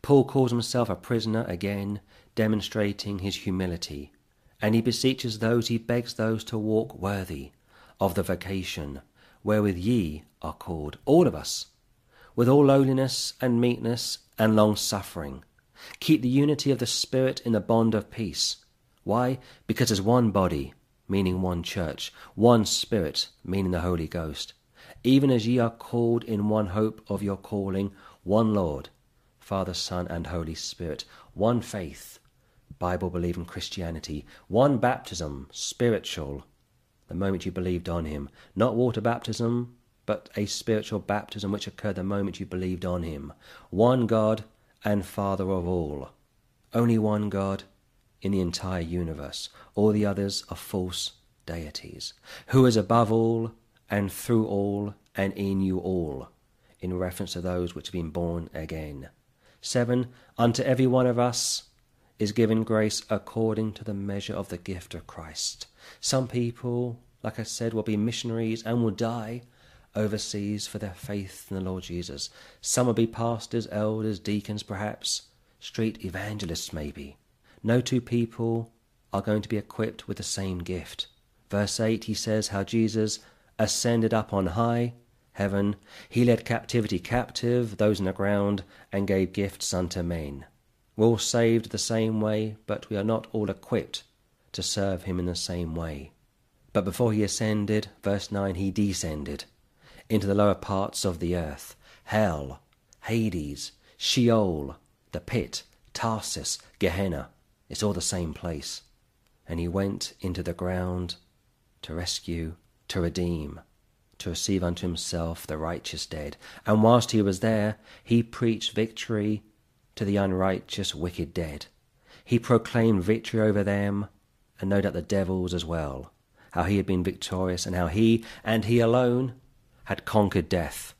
Paul calls himself a prisoner again, demonstrating his humility, and he beseeches those, he begs those to walk worthy of the vocation, wherewith ye are called, all of us, with all lowliness and meekness and long-suffering. Keep the unity of the Spirit in the bond of peace. Why? Because there's one body, meaning one church, one Spirit, meaning the Holy Ghost, even as ye are called in one hope of your calling, one Lord, Father, Son, and Holy Spirit, one faith, Bible-believing Christianity, one baptism, spiritual, the moment you believed on him, not water baptism, but a spiritual baptism which occurred the moment you believed on him. One God and Father of all. Only one God in the entire universe. All the others are false deities. Who is above all and through all and in you all, in reference to those which have been born again. 7. Unto every one of us is given grace according to the measure of the gift of Christ. Some people, like I said, will be missionaries and will die overseas for their faith in the Lord Jesus. Some will be pastors, elders, deacons perhaps, street evangelists maybe. No two people are going to be equipped with the same gift. Verse 8, he says how Jesus ascended up on high, heaven. He led captivity captive, those on the ground, and gave gifts unto men. We're all saved the same way, but we are not all equipped to serve him in the same way. But before he ascended, verse 9, he descended into the lower parts of the earth, hell, Hades, Sheol, the pit, Tarsus, Gehenna. It's all the same place. And he went into the ground to rescue, to redeem, to receive unto himself the righteous dead. And whilst he was there, he preached victory to the unrighteous, wicked dead. He proclaimed victory over them, and no doubt the devils as well, how he had been victorious and how he, and he alone, had conquered death.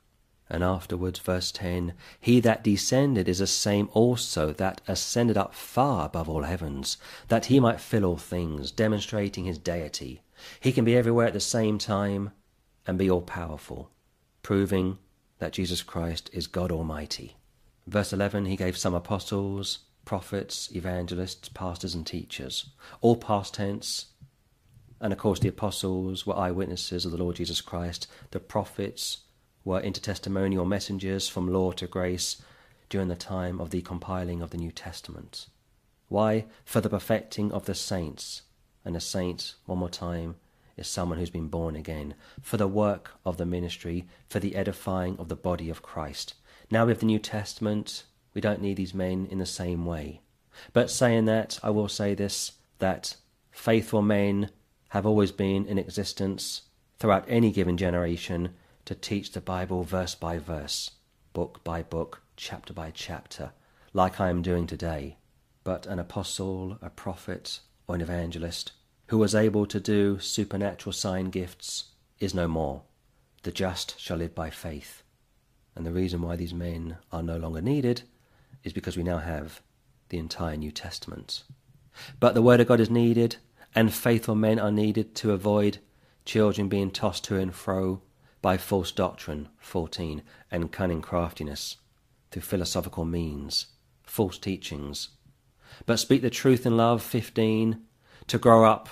And afterwards, verse 10, he that descended is the same also that ascended up far above all heavens, that he might fill all things, demonstrating his deity. He can be everywhere at the same time and be all-powerful, proving that Jesus Christ is God Almighty. Verse 11, he gave some apostles, prophets, evangelists, pastors and teachers, all past tense. And of course the apostles were eyewitnesses of the Lord Jesus Christ. The prophets were intertestamental messengers from law to grace during the time of the compiling of the New Testament. Why? For the perfecting of the saints. And a saint, one more time, is someone who's been born again. For the work of the ministry, for the edifying of the body of Christ. Now we have the New Testament, we don't need these men in the same way. But saying that, I will say this, that faithful men have always been in existence throughout any given generation to teach the Bible verse by verse, book by book, chapter by chapter, like I am doing today. But an apostle, a prophet, or an evangelist who was able to do supernatural sign gifts is no more. The just shall live by faith. And the reason why these men are no longer needed is because we now have the entire New Testament. But the Word of God is needed, and faithful men are needed to avoid children being tossed to and fro by false doctrine, 14, and cunning craftiness, through philosophical means, false teachings. But speak the truth in love, 15, to grow up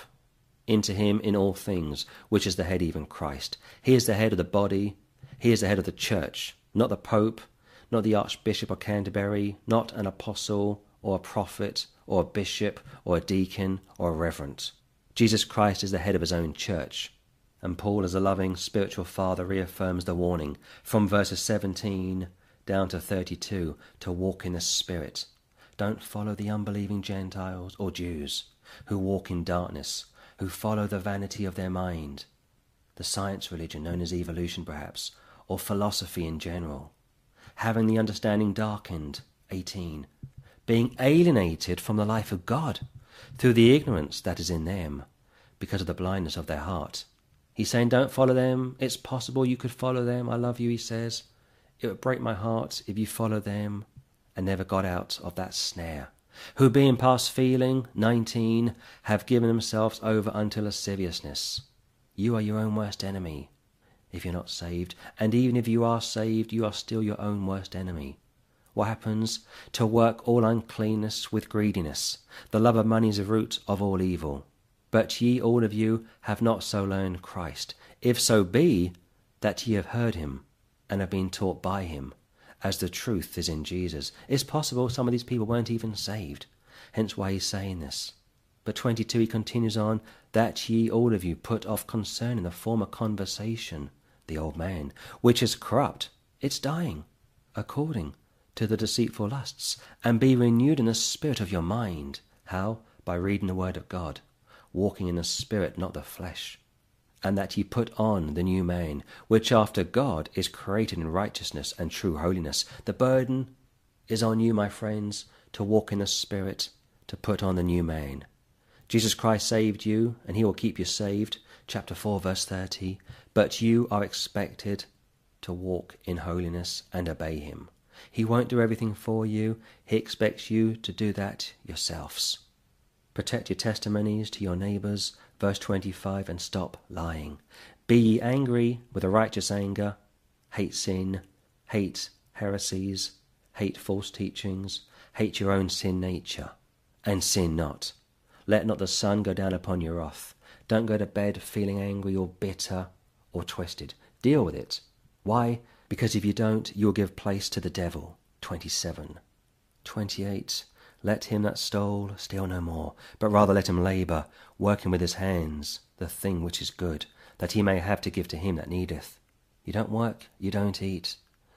into him in all things, which is the head, even Christ. He is the head of the body, he is the head of the church, not the Pope, not the Archbishop of Canterbury, not an apostle or a prophet or a bishop or a deacon or a reverend. Jesus Christ is the head of his own church. And Paul, as a loving spiritual father, reaffirms the warning from verses 17 down to 32 to walk in the Spirit. Don't follow the unbelieving Gentiles or Jews who walk in darkness, who follow the vanity of their mind, the science religion known as evolution perhaps, or philosophy in general, having the understanding darkened, 18, being alienated from the life of God through the ignorance that is in them because of the blindness of their heart. He's saying, don't follow them. It's possible you could follow them. I love you, he says. It would break my heart if you followed them and never got out of that snare. Who being past feeling, 19, have given themselves over unto lasciviousness. You are your own worst enemy if you're not saved. And even if you are saved, you are still your own worst enemy. What happens? To work all uncleanness with greediness. The love of money is the root of all evil. But ye all of you have not so learned Christ, if so be that ye have heard him and have been taught by him, as the truth is in Jesus. It's possible some of these people weren't even saved, hence why he's saying this. But 22 he continues on, that ye all of you put off concerning the former conversation, the old man, which is corrupt, it's dying, according to the deceitful lusts, and be renewed in the spirit of your mind. How? By reading the word of God. Walking in the Spirit, not the flesh, and that ye put on the new man, which after God is created in righteousness and true holiness. The burden is on you, my friends, to walk in the Spirit, to put on the new man. Jesus Christ saved you, and he will keep you saved, chapter 4, verse 30, but you are expected to walk in holiness and obey him. He won't do everything for you. He expects you to do that yourselves. Protect your testimonies to your neighbours, verse 25, and stop lying. Be ye angry with a righteous anger, hate sin, hate heresies, hate false teachings, hate your own sin nature, and sin not. Let not the sun go down upon your wrath. Don't go to bed feeling angry or bitter or twisted. Deal with it. Why? Because if you don't, you'll give place to the devil. 27. 28. Let him that stole steal no more, but rather let him labour, working with his hands the thing which is good, that he may have to give to him that needeth. You don't work, you don't eat.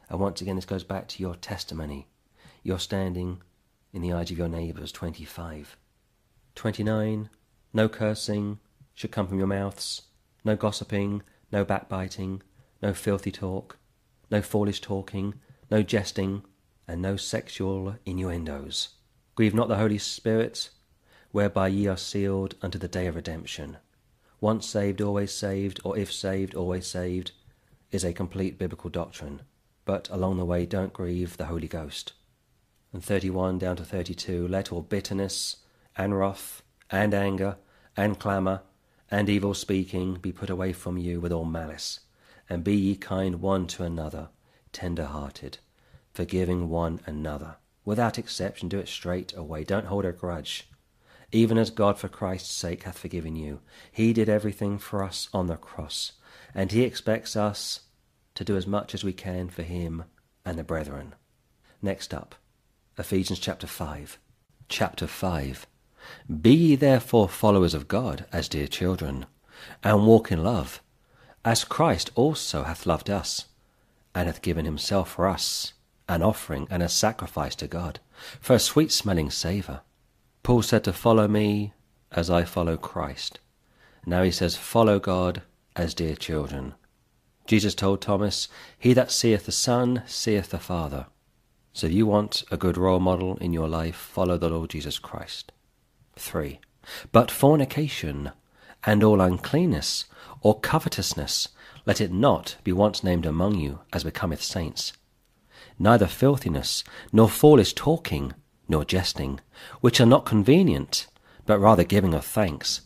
And once again, this goes back to your testimony. You're standing in the eyes of your neighbours. 25. 29. No cursing should come from your mouths, no gossiping, no backbiting, no filthy talk, no foolish talking, no jesting, and no sexual innuendos. Grieve not the Holy Spirit, whereby ye are sealed unto the day of redemption. Once saved, always saved, or if saved, always saved, is a complete biblical doctrine. But along the way, don't grieve the Holy Ghost. And 31 down to 32, let all bitterness, and wrath, and anger, and clamour, and evil speaking be put away from you with all malice, and be ye kind one to another, tender-hearted, forgiving one another. Without exception, do it straight away. Don't hold a grudge. Even as God for Christ's sake hath forgiven you. He did everything for us on the cross, and he expects us to do as much as we can for him and the brethren. Next up, Ephesians chapter 5. Chapter 5. Be ye therefore followers of God, as dear children, and walk in love, as Christ also hath loved us, and hath given himself for us, an offering and a sacrifice to God, for a sweet-smelling savour. Paul said to follow me as I follow Christ. Now he says, follow God as dear children. Jesus told Thomas, he that seeth the Son seeth the Father. So if you want a good role model in your life, follow the Lord Jesus Christ. 3. But fornication, and all uncleanness, or covetousness, let it not be once named among you, as becometh saints. Neither filthiness, nor foolish talking, nor jesting, which are not convenient, but rather giving of thanks.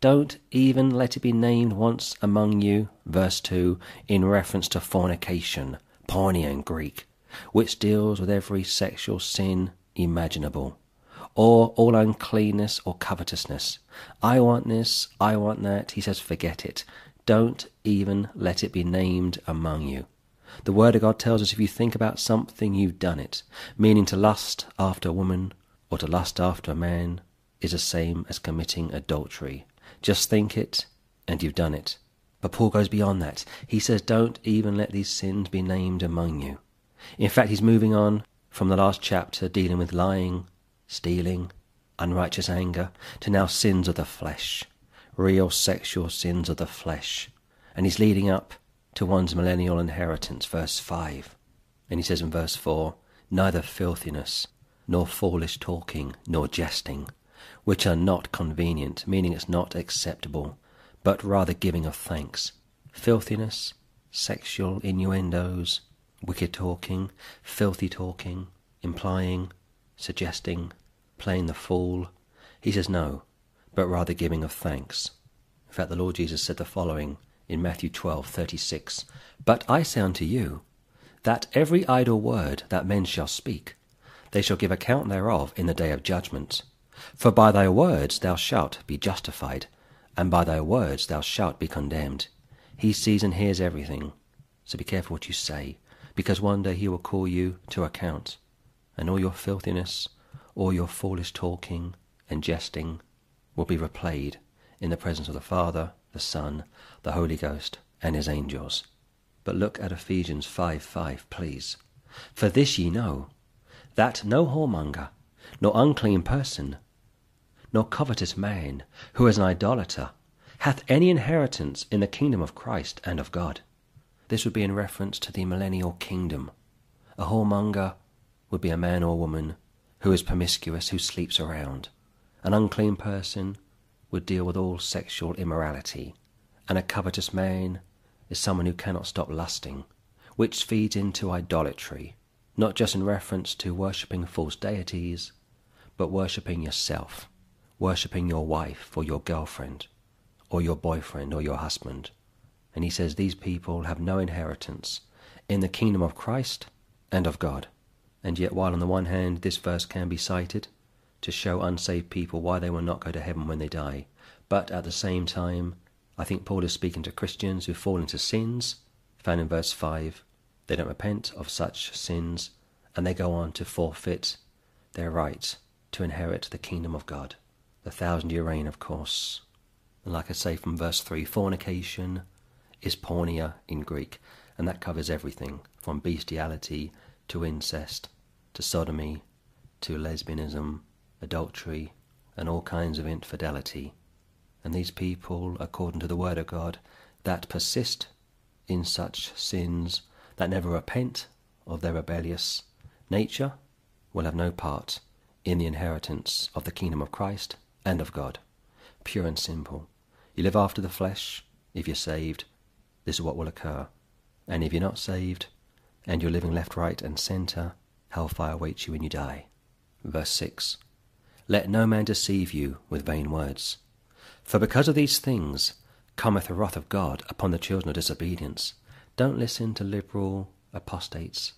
Don't even let it be named once among you, verse 2, in reference to fornication, porneia in Greek, which deals with every sexual sin imaginable, or all uncleanness or covetousness. I want this, I want that. He says, forget it. Don't even let it be named among you. The Word of God tells us if you think about something, you've done it. Meaning to lust after a woman or to lust after a man is the same as committing adultery. Just think it and you've done it. But Paul goes beyond that. He says, don't even let these sins be named among you. In fact, he's moving on from the last chapter dealing with lying, stealing, unrighteous anger, to now sins of the flesh, real sexual sins of the flesh. And he's leading up to one's millennial inheritance, verse 5. And he says in verse 4, neither filthiness, nor foolish talking, nor jesting, which are not convenient, meaning it's not acceptable, but rather giving of thanks. Filthiness, sexual innuendos, wicked talking, filthy talking, implying, suggesting, playing the fool. He says no, but rather giving of thanks. In fact, the Lord Jesus said the following in Matthew 12:36, But I say unto you, that every idle word that men shall speak, they shall give account thereof in the day of judgment. For by thy words thou shalt be justified, and by thy words thou shalt be condemned. He sees and hears everything, so be careful what you say, because one day he will call you to account. And all your filthiness, all your foolish talking and jesting will be replayed in the presence of the Father, the Son, the Holy Ghost, and his angels. But look at Ephesians 5:5, please. For this ye know, that no whoremonger, nor unclean person, nor covetous man, who is an idolater, hath any inheritance in the kingdom of Christ and of God. This would be in reference to the millennial kingdom. A whoremonger would be a man or woman who is promiscuous, who sleeps around. An unclean person would deal with all sexual immorality. And a covetous man is someone who cannot stop lusting, which feeds into idolatry, not just in reference to worshipping false deities, but worshipping yourself, worshipping your wife or your girlfriend or your boyfriend or your husband. And he says these people have no inheritance in the kingdom of Christ and of God. And yet while on the one hand this verse can be cited to show unsaved people why they will not go to heaven when they die, But at the same time, I think Paul is speaking to Christians who fall into sins, found in verse 5. They don't repent of such sins, and they go on to forfeit their right to inherit the kingdom of God. The 1,000-year reign, of course. And like I say from verse 3, fornication is porneia in Greek, and that covers everything from bestiality to incest to sodomy to lesbianism, adultery, and all kinds of infidelity. And these people, according to the word of God, that persist in such sins, that never repent of their rebellious nature, will have no part in the inheritance of the kingdom of Christ and of God. Pure and simple. You live after the flesh. If you're saved, this is what will occur. And if you're not saved, and you're living left, right, and centre, hellfire awaits you when you die. Verse 6. Let no man deceive you with vain words. For because of these things cometh the wrath of God upon the children of disobedience. Don't listen to liberal apostates.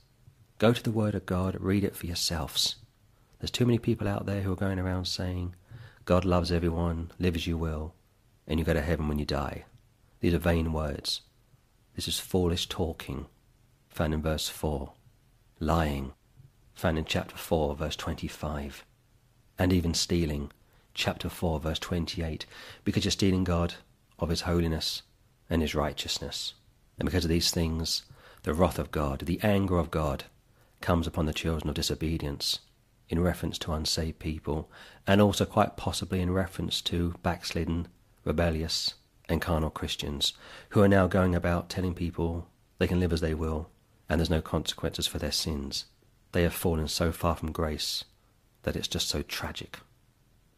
Go to the word of God, read it for yourselves. There's too many people out there who are going around saying, God loves everyone, live as you will, and you go to heaven when you die. These are vain words. This is foolish talking, found in verse 4. Lying, found in chapter 4, verse 25. And even stealing, chapter 4, verse 28, because you're stealing God of his holiness and his righteousness. And because of these things, the wrath of God, the anger of God, comes upon the children of disobedience in reference to unsaved people, and also quite possibly in reference to backslidden, rebellious, and carnal Christians who are now going about telling people they can live as they will and there's no consequences for their sins. They have fallen so far from grace that it's just so tragic.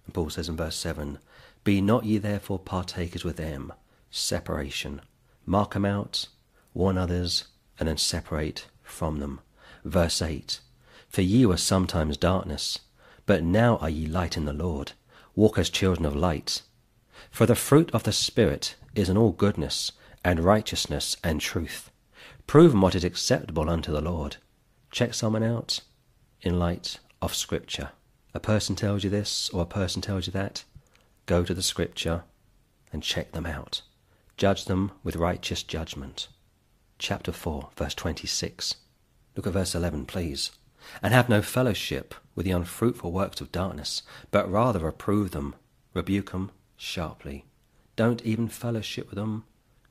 And Paul says in verse 7, Be not ye therefore partakers with them. Separation. Mark them out, warn others, and then separate from them. Verse 8, For ye were sometimes darkness, but now are ye light in the Lord. Walk as children of light. For the fruit of the Spirit is in all goodness, and righteousness, and truth. Prove what is acceptable unto the Lord. Check someone out in light of Scripture. A person tells you this, or a person tells you that. Go to the Scripture and check them out. Judge them with righteous judgment. Chapter 4, verse 26. Look at verse 11, please. And have no fellowship with the unfruitful works of darkness, but rather reprove them, rebuke them sharply. Don't even fellowship with them.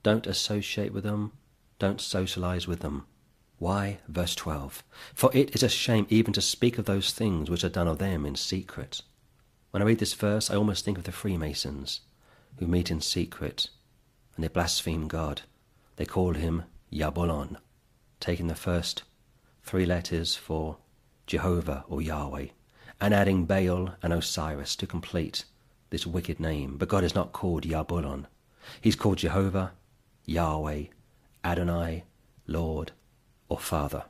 Don't associate with them. Don't socialize with them. Why? Verse 12. For it is a shame even to speak of those things which are done of them in secret. When I read this verse, I almost think of the Freemasons who meet in secret. And they blaspheme God. They call him Yabulon, taking the first three letters for Jehovah or Yahweh, and adding Baal and Osiris to complete this wicked name. But God is not called Yabulon. He's called Jehovah, Yahweh, Adonai, Lord, or Father.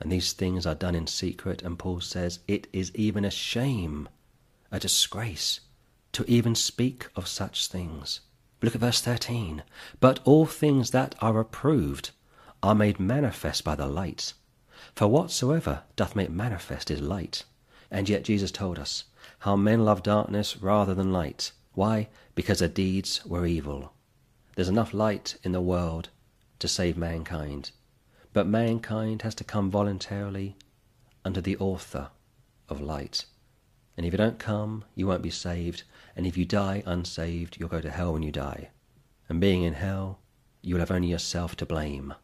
And these things are done in secret, and Paul says it is even a shame, a disgrace, to even speak of such things. Look at verse 13. But all things that are approved are made manifest by the light. For whatsoever doth make manifest is light. And yet Jesus told us how men love darkness rather than light. Why? Because their deeds were evil. There's enough light in the world to save mankind. But mankind has to come voluntarily unto the author of light. And if you don't come, you won't be saved. And if you die unsaved, you'll go to hell when you die. And being in hell, you'll have only yourself to blame.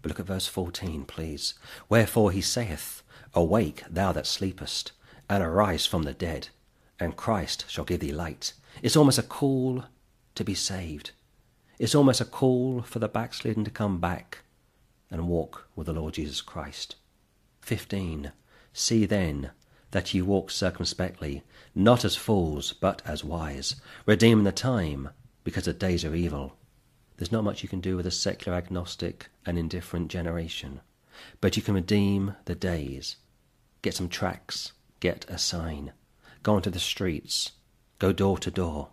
But look at verse 14, please. Wherefore he saith, Awake, thou that sleepest, and arise from the dead, and Christ shall give thee light. It's almost a call to be saved. It's almost a call for the backslidden to come back and walk with the Lord Jesus Christ. 15. See then, that ye walk circumspectly, not as fools, but as wise, redeeming the time, because the days are evil. There's not much you can do with a secular, agnostic, and indifferent generation, but you can redeem the days. Get some tracts, get a sign, go onto the streets, go door to door,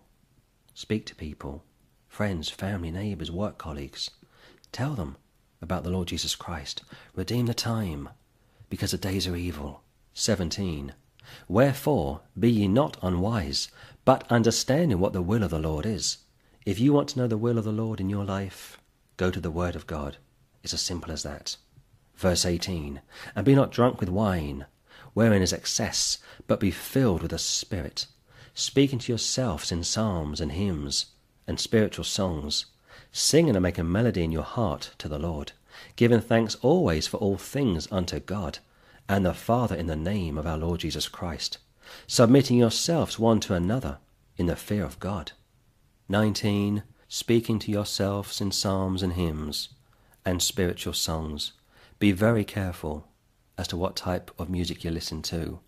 speak to people, friends, family, neighbours, work colleagues. Tell them about the Lord Jesus Christ. Redeem the time, because the days are evil. 17. Wherefore be ye not unwise, but understanding what the will of the Lord is. If you want to know the will of the Lord in your life, go to the Word of God. It's as simple as that. Verse 18, and be not drunk with wine, wherein is excess, but be filled with the Spirit, speaking to yourselves in psalms and hymns and spiritual songs, singing and making melody in your heart to the Lord, giving thanks always for all things unto God and the Father in the name of our Lord Jesus Christ, submitting yourselves one to another in the fear of God. 19. Speaking to yourselves in psalms and hymns and spiritual songs. Be very careful as to what type of music you listen to.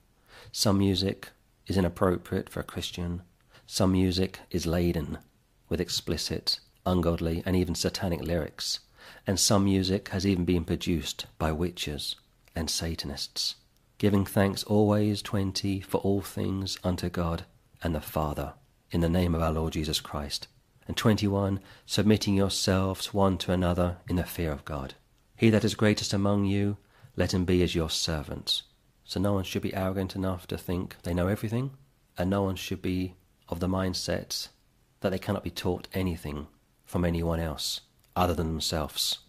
Some music is inappropriate for a Christian. Some music is laden with explicit, ungodly, and even satanic lyrics. And some music has even been produced by witches and Satanists. Giving thanks always, 20, for all things unto God and the Father, in the name of our Lord Jesus Christ. And 21, submitting yourselves one to another in the fear of God. He that is greatest among you, let him be as your servant. So no one should be arrogant enough to think they know everything, and no one should be of the mindset that they cannot be taught anything from anyone else other than themselves.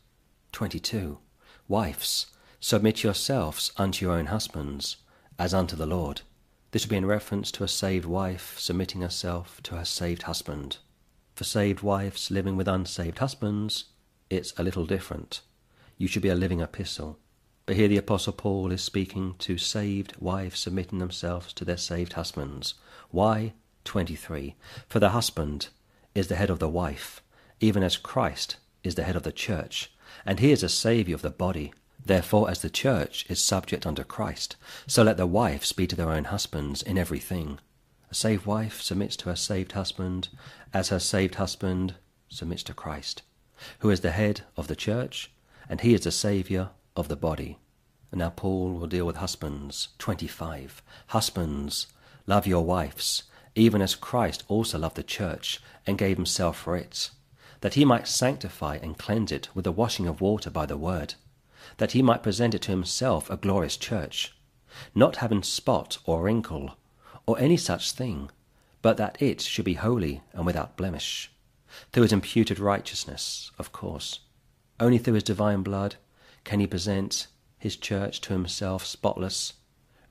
22, wives, submit yourselves unto your own husbands, as unto the Lord. This would be in reference to a saved wife submitting herself to her saved husband. For saved wives living with unsaved husbands, it's a little different. You should be a living epistle. But here the Apostle Paul is speaking to saved wives submitting themselves to their saved husbands. Why? 23. For the husband is the head of the wife, even as Christ is the head of the church, and he is a saviour of the body. Therefore, as the church is subject unto Christ, so let the wives be to their own husbands in everything. A saved wife submits to her saved husband, as her saved husband submits to Christ, who is the head of the church, and he is the saviour of the body. And now Paul will deal with husbands. 25. Husbands, love your wives, even as Christ also loved the church, and gave himself for it, that he might sanctify and cleanse it with the washing of water by the word, that he might present it to himself a glorious church, not having spot or wrinkle, or any such thing, but that it should be holy and without blemish. Through his imputed righteousness, of course. Only through his divine blood can he present his church to himself spotless,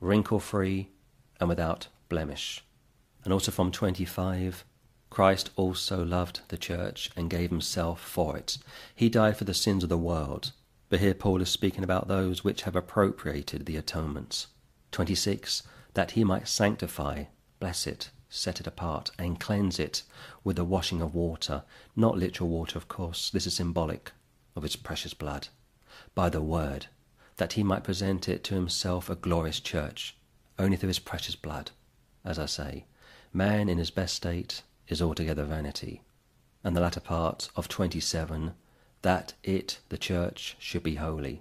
wrinkle-free, and without blemish. And also from 25, Christ also loved the church and gave himself for it. He died for the sins of the world. But here Paul is speaking about those which have appropriated the atonements. 26, that he might sanctify, bless it, set it apart, and cleanse it with the washing of water. Not literal water, of course. This is symbolic of his precious blood. By the word, that he might present it to himself a glorious church. Only through his precious blood. As I say, man in his best state is altogether vanity. And the latter part of 27, that it, the church, should be holy,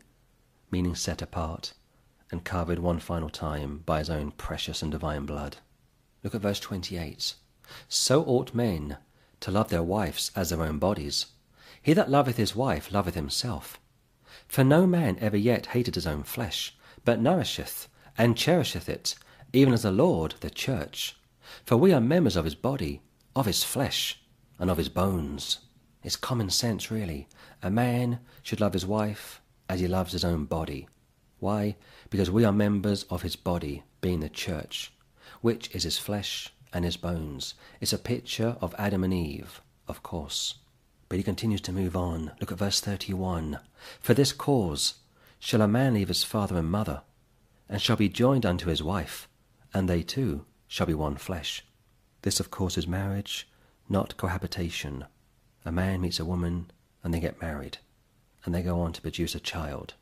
meaning set apart and covered one final time by his own precious and divine blood. Look at verse 28. So ought men to love their wives as their own bodies. He that loveth his wife loveth himself. For no man ever yet hated his own flesh, but nourisheth and cherisheth it, even as the Lord the church. For we are members of his body, of his flesh, and of his bones. It's common sense, really. A man should love his wife as he loves his own body. Why? Because we are members of his body, being the church, which is his flesh and his bones. It's a picture of Adam and Eve, of course. But he continues to move on. Look at verse 31. For this cause shall a man leave his father and mother, and shall be joined unto his wife, and they two shall be one flesh. This, of course, is marriage, not cohabitation. A man meets a woman, and they get married, and they go on to produce a child.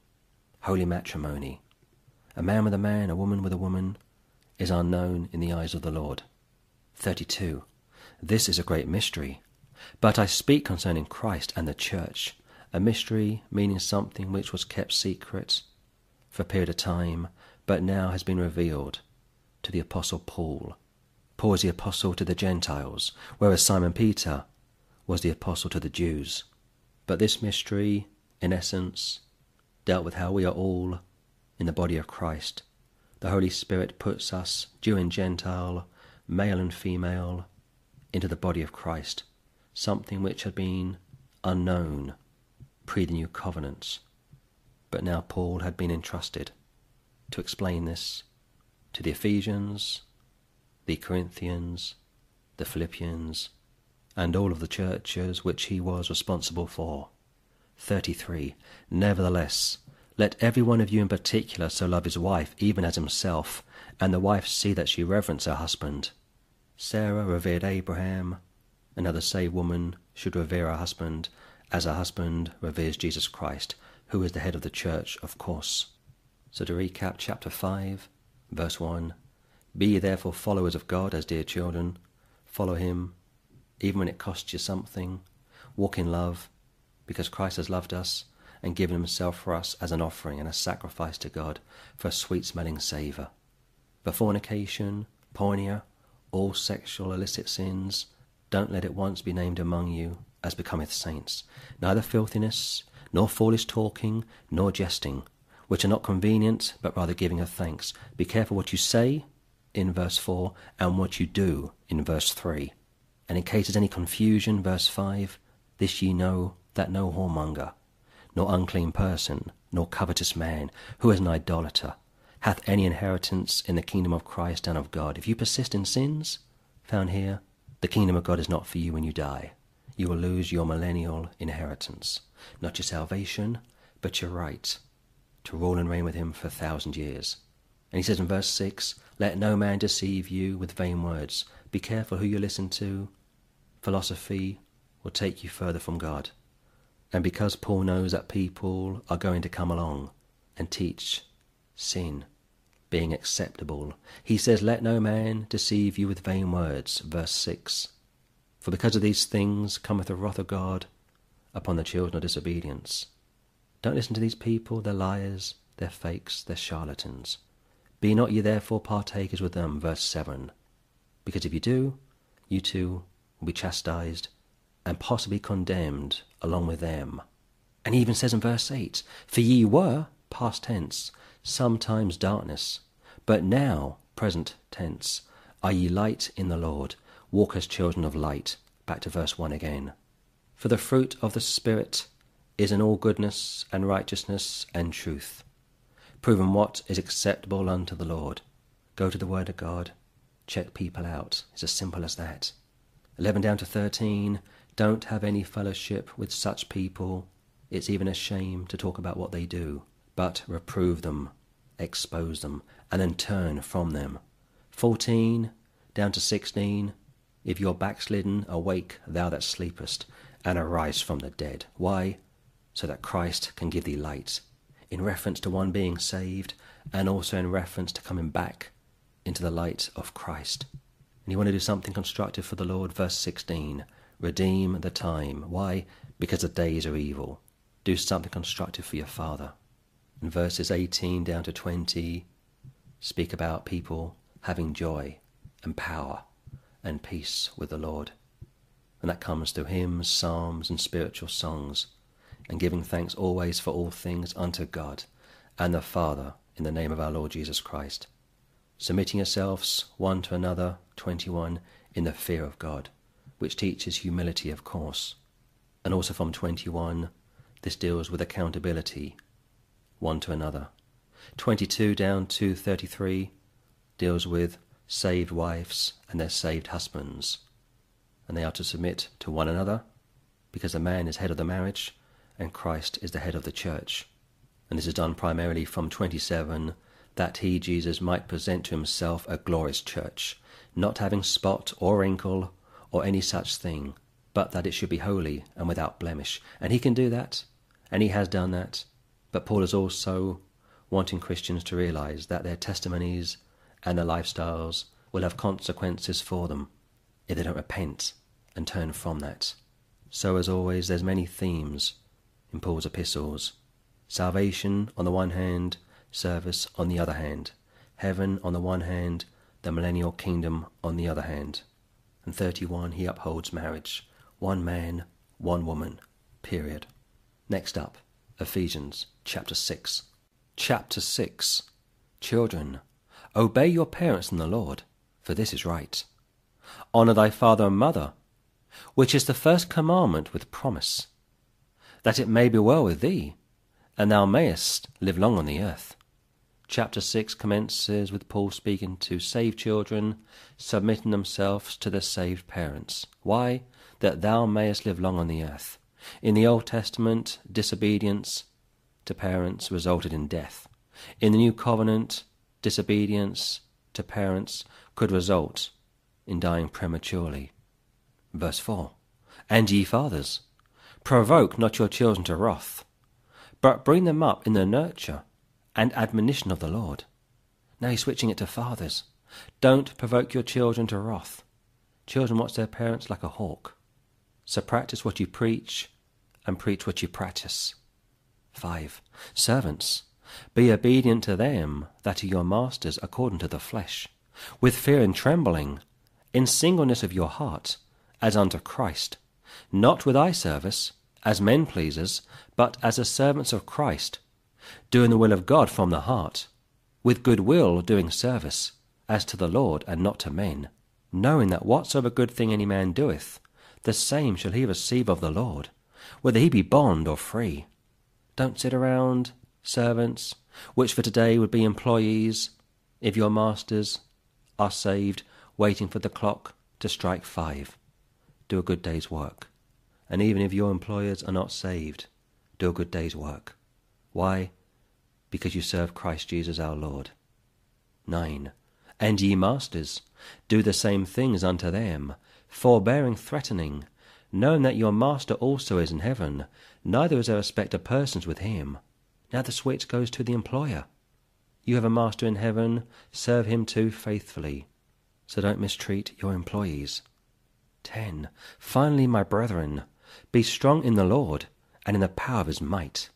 Holy matrimony. A man with a man, a woman with a woman, is unknown in the eyes of the Lord. 32. This is a great mystery, but I speak concerning Christ and the church. A mystery meaning something which was kept secret for a period of time, but now has been revealed to the Apostle Paul. Paul is the apostle to the Gentiles, whereas Simon Peter was the apostle to the Jews. But this mystery, in essence, dealt with how we are all in the body of Christ. The Holy Spirit puts us, Jew and Gentile, male and female, into the body of Christ, something which had been unknown pre the new covenants, but now Paul had been entrusted to explain this to the Ephesians, the Corinthians, the Philippians, and all of the churches which he was responsible for. 33. Nevertheless, let every one of you in particular so love his wife, even as himself, and the wife see that she reverence her husband. Sarah revered Abraham, another saved woman should revere her husband, as her husband reveres Jesus Christ, who is the head of the church, of course. So to recap, chapter 5, verse 1, Be ye therefore followers of God as dear children, follow him, even when it costs you something, walk in love, because Christ has loved us and given himself for us as an offering and a sacrifice to God for a sweet-smelling savour. But fornication, porneia, all sexual illicit sins, don't let it once be named among you, as becometh saints, neither filthiness, nor foolish talking, nor jesting, which are not convenient, but rather giving of thanks. Be careful what you say, in verse 4, and what you do, in verse 3. And in case there's any confusion, verse 5, This ye know, that no whoremonger, nor unclean person, nor covetous man, who is an idolater, hath any inheritance in the kingdom of Christ and of God. If you persist in sins, found here, the kingdom of God is not for you when you die. You will lose your millennial inheritance, not your salvation, but your right to rule and reign with him for 1,000 years. And he says in verse 6, Let no man deceive you with vain words. Be careful who you listen to. Philosophy will take you further from God. And because Paul knows that people are going to come along and teach sin being acceptable, he says, Let no man deceive you with vain words. Verse 6. For because of these things cometh the wrath of God upon the children of disobedience. Don't listen to these people, they're liars, they're fakes, they're charlatans. Be not ye therefore partakers with them, verse 7. Because if you do, you too will be chastised and possibly condemned along with them. And he even says in verse 8, For ye were, past tense, sometimes darkness, but now, present tense, are ye light in the Lord. Walk as children of light. Back to verse 1 again. For the fruit of the Spirit is in all goodness and righteousness and truth, proving what is acceptable unto the Lord. Go to the Word of God. Check people out. It's as simple as that. 11 down to 13. Don't have any fellowship with such people. It's even a shame to talk about what they do. But reprove them, expose them, and then turn from them. 14 down to 16. If you are backslidden, awake, thou that sleepest, and arise from the dead. Why? So that Christ can give thee light. In reference to one being saved, and also in reference to coming back into the light of Christ. And you want to do something constructive for the Lord, verse 16. Redeem the time. Why? Because the days are evil. Do something constructive for your Father. In verses 18 down to 20, speak about people having joy and power and peace with the Lord. And that comes through hymns, psalms, and spiritual songs, and giving thanks always for all things unto God and the Father in the name of our Lord Jesus Christ, submitting yourselves one to another, 21, in the fear of God, which teaches humility, of course. And also from 21, this deals with accountability, one to another. 22 down to 33 deals with saved wives and their saved husbands, and they are to submit to one another, because the man is head of the marriage and Christ is the head of the church. And this is done primarily from 27, that he, Jesus, might present to himself a glorious church, not having spot or wrinkle or any such thing, but that it should be holy and without blemish. And he can do that, and he has done that. But Paul is also wanting Christians to realize that their testimonies and their lifestyles will have consequences for them if they don't repent and turn from that. So as always, there's many themes in Paul's epistles. Salvation on the one hand, service on the other hand. Heaven on the one hand, the millennial kingdom on the other hand. And 31, he upholds marriage. One man, one woman, period. Next up, Ephesians chapter 6. Chapter 6. Children, obey your parents in the Lord, for this is right. Honor thy father and mother, which is the first commandment with promise, that it may be well with thee, and thou mayest live long on the earth. Chapter 6 commences with Paul speaking to saved children, submitting themselves to their saved parents. Why? That thou mayest live long on the earth. In the Old Testament, disobedience to parents resulted in death. In the New Covenant, disobedience to parents could result in dying prematurely. Verse 4, and ye fathers, provoke not your children to wrath, but bring them up in the nurture and admonition of the Lord. Now he's switching it to fathers. Don't provoke your children to wrath. Children watch their parents like a hawk. So practice what you preach, and preach what you practice. 5. Servants, be obedient to them that are your masters according to the flesh, with fear and trembling, in singleness of your heart, as unto Christ, not with eye service, as men pleasers, but as the servants of Christ, doing the will of God from the heart, with good will doing service, as to the Lord and not to men, knowing that whatsoever good thing any man doeth, the same shall he receive of the Lord, whether he be bond or free. Don't sit around, servants, which for today would be employees, if your masters are saved, waiting for the clock to strike 5. Do a good day's work. And even if your employers are not saved, do a good day's work. Why? Because you serve Christ Jesus our Lord. 9. And ye masters, do the same things unto them, forbearing threatening, knowing that your master also is in heaven, neither is there respect of persons with him. Now the switch goes to the employer. You have a master in heaven, serve him too faithfully. So don't mistreat your employees. 10. Finally, my brethren, be strong in the Lord, and in the power of his might.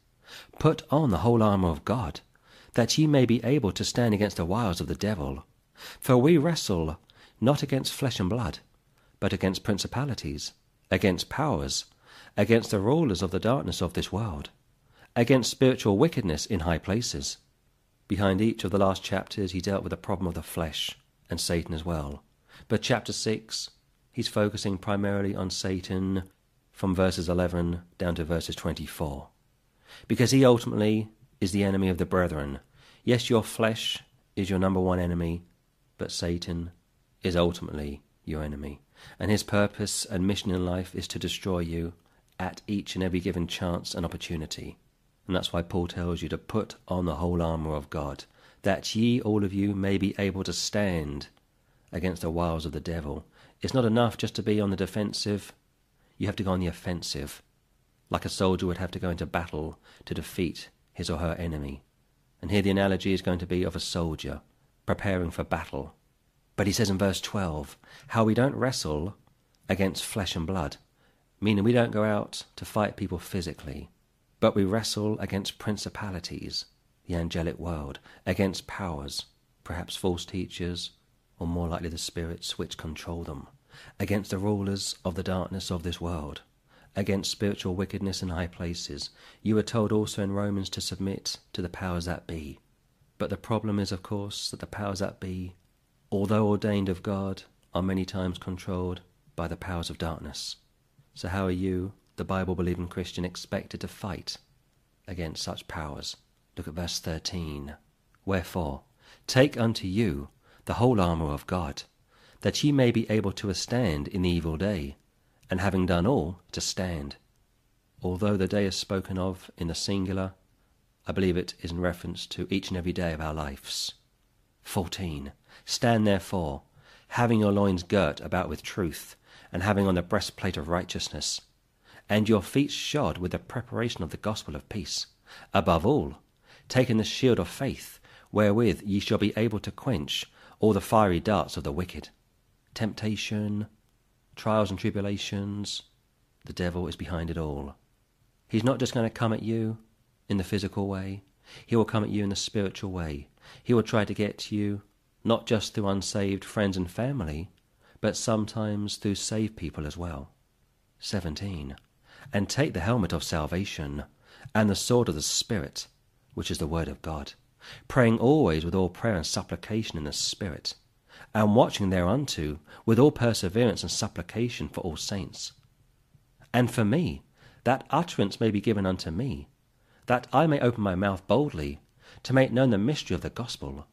Put on the whole armour of God, that ye may be able to stand against the wiles of the devil. For we wrestle not against flesh and blood, but against principalities, against powers, against the rulers of the darkness of this world, against spiritual wickedness in high places. Behind each of the last chapters he dealt with the problem of the flesh, and Satan as well. But chapter 6, he's focusing primarily on Satan from verses 11 down to verses 24. Because he ultimately is the enemy of the brethren. Yes, your flesh is your number one enemy, but Satan is ultimately your enemy. And his purpose and mission in life is to destroy you at each and every given chance and opportunity. And that's why Paul tells you to put on the whole armour of God, that ye, all of you, may be able to stand against the wiles of the devil. It's not enough just to be on the defensive. You have to go on the offensive, like a soldier would have to go into battle to defeat his or her enemy. And here the analogy is going to be of a soldier preparing for battle. But he says in verse 12, how we don't wrestle against flesh and blood, meaning we don't go out to fight people physically, but we wrestle against principalities, the angelic world, against powers, perhaps false teachers, or more likely the spirits which control them, against the rulers of the darkness of this world, against spiritual wickedness in high places. You are told also in Romans to submit to the powers that be. But the problem is, of course, that the powers that be, although ordained of God, are many times controlled by the powers of darkness. So how are you, the Bible-believing Christian, expected to fight against such powers? Look at verse 13. Wherefore, take unto you the whole armour of God, that ye may be able to withstand in the evil day, and having done all, to stand. Although the day is spoken of in the singular, I believe it is in reference to each and every day of our lives. 14. Stand therefore, having your loins girt about with truth, and having on the breastplate of righteousness, and your feet shod with the preparation of the gospel of peace. Above all, taking the shield of faith, wherewith ye shall be able to quench all the fiery darts of the wicked. Temptation, trials and tribulations, the devil is behind it all. He's not just going to come at you in the physical way. He will come at you in the spiritual way. He will try to get you not just through unsaved friends and family, but sometimes through saved people as well. 17. And take the helmet of salvation, and the sword of the Spirit, which is the word of God, praying always with all prayer and supplication in the Spirit, and watching thereunto with all perseverance and supplication for all saints. And for me, that utterance may be given unto me, that I may open my mouth boldly, to make known the mystery of the gospel,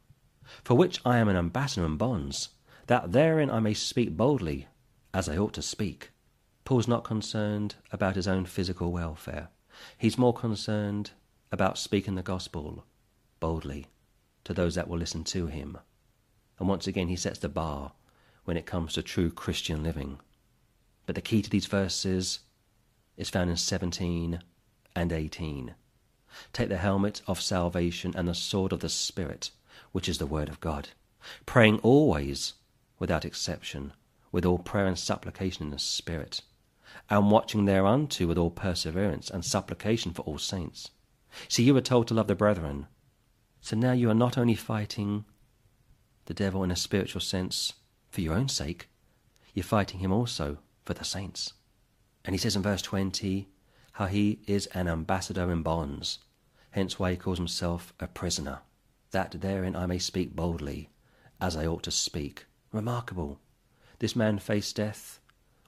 for which I am an ambassador in bonds, that therein I may speak boldly, as I ought to speak. Paul's not concerned about his own physical welfare. He's more concerned about speaking the gospel boldly to those that will listen to him. And once again, he sets the bar when it comes to true Christian living. But the key to these verses is found in 17 and 18. Take the helmet of salvation and the sword of the Spirit, which is the word of God, praying always, without exception, with all prayer and supplication in the Spirit, and watching thereunto with all perseverance and supplication for all saints. See, you were told to love the brethren. So now you are not only fighting the devil in a spiritual sense for your own sake, you're fighting him also for the saints. And he says in verse 20 how he is an ambassador in bonds, hence why he calls himself a prisoner, that therein I may speak boldly, as I ought to speak. Remarkable. This man faced death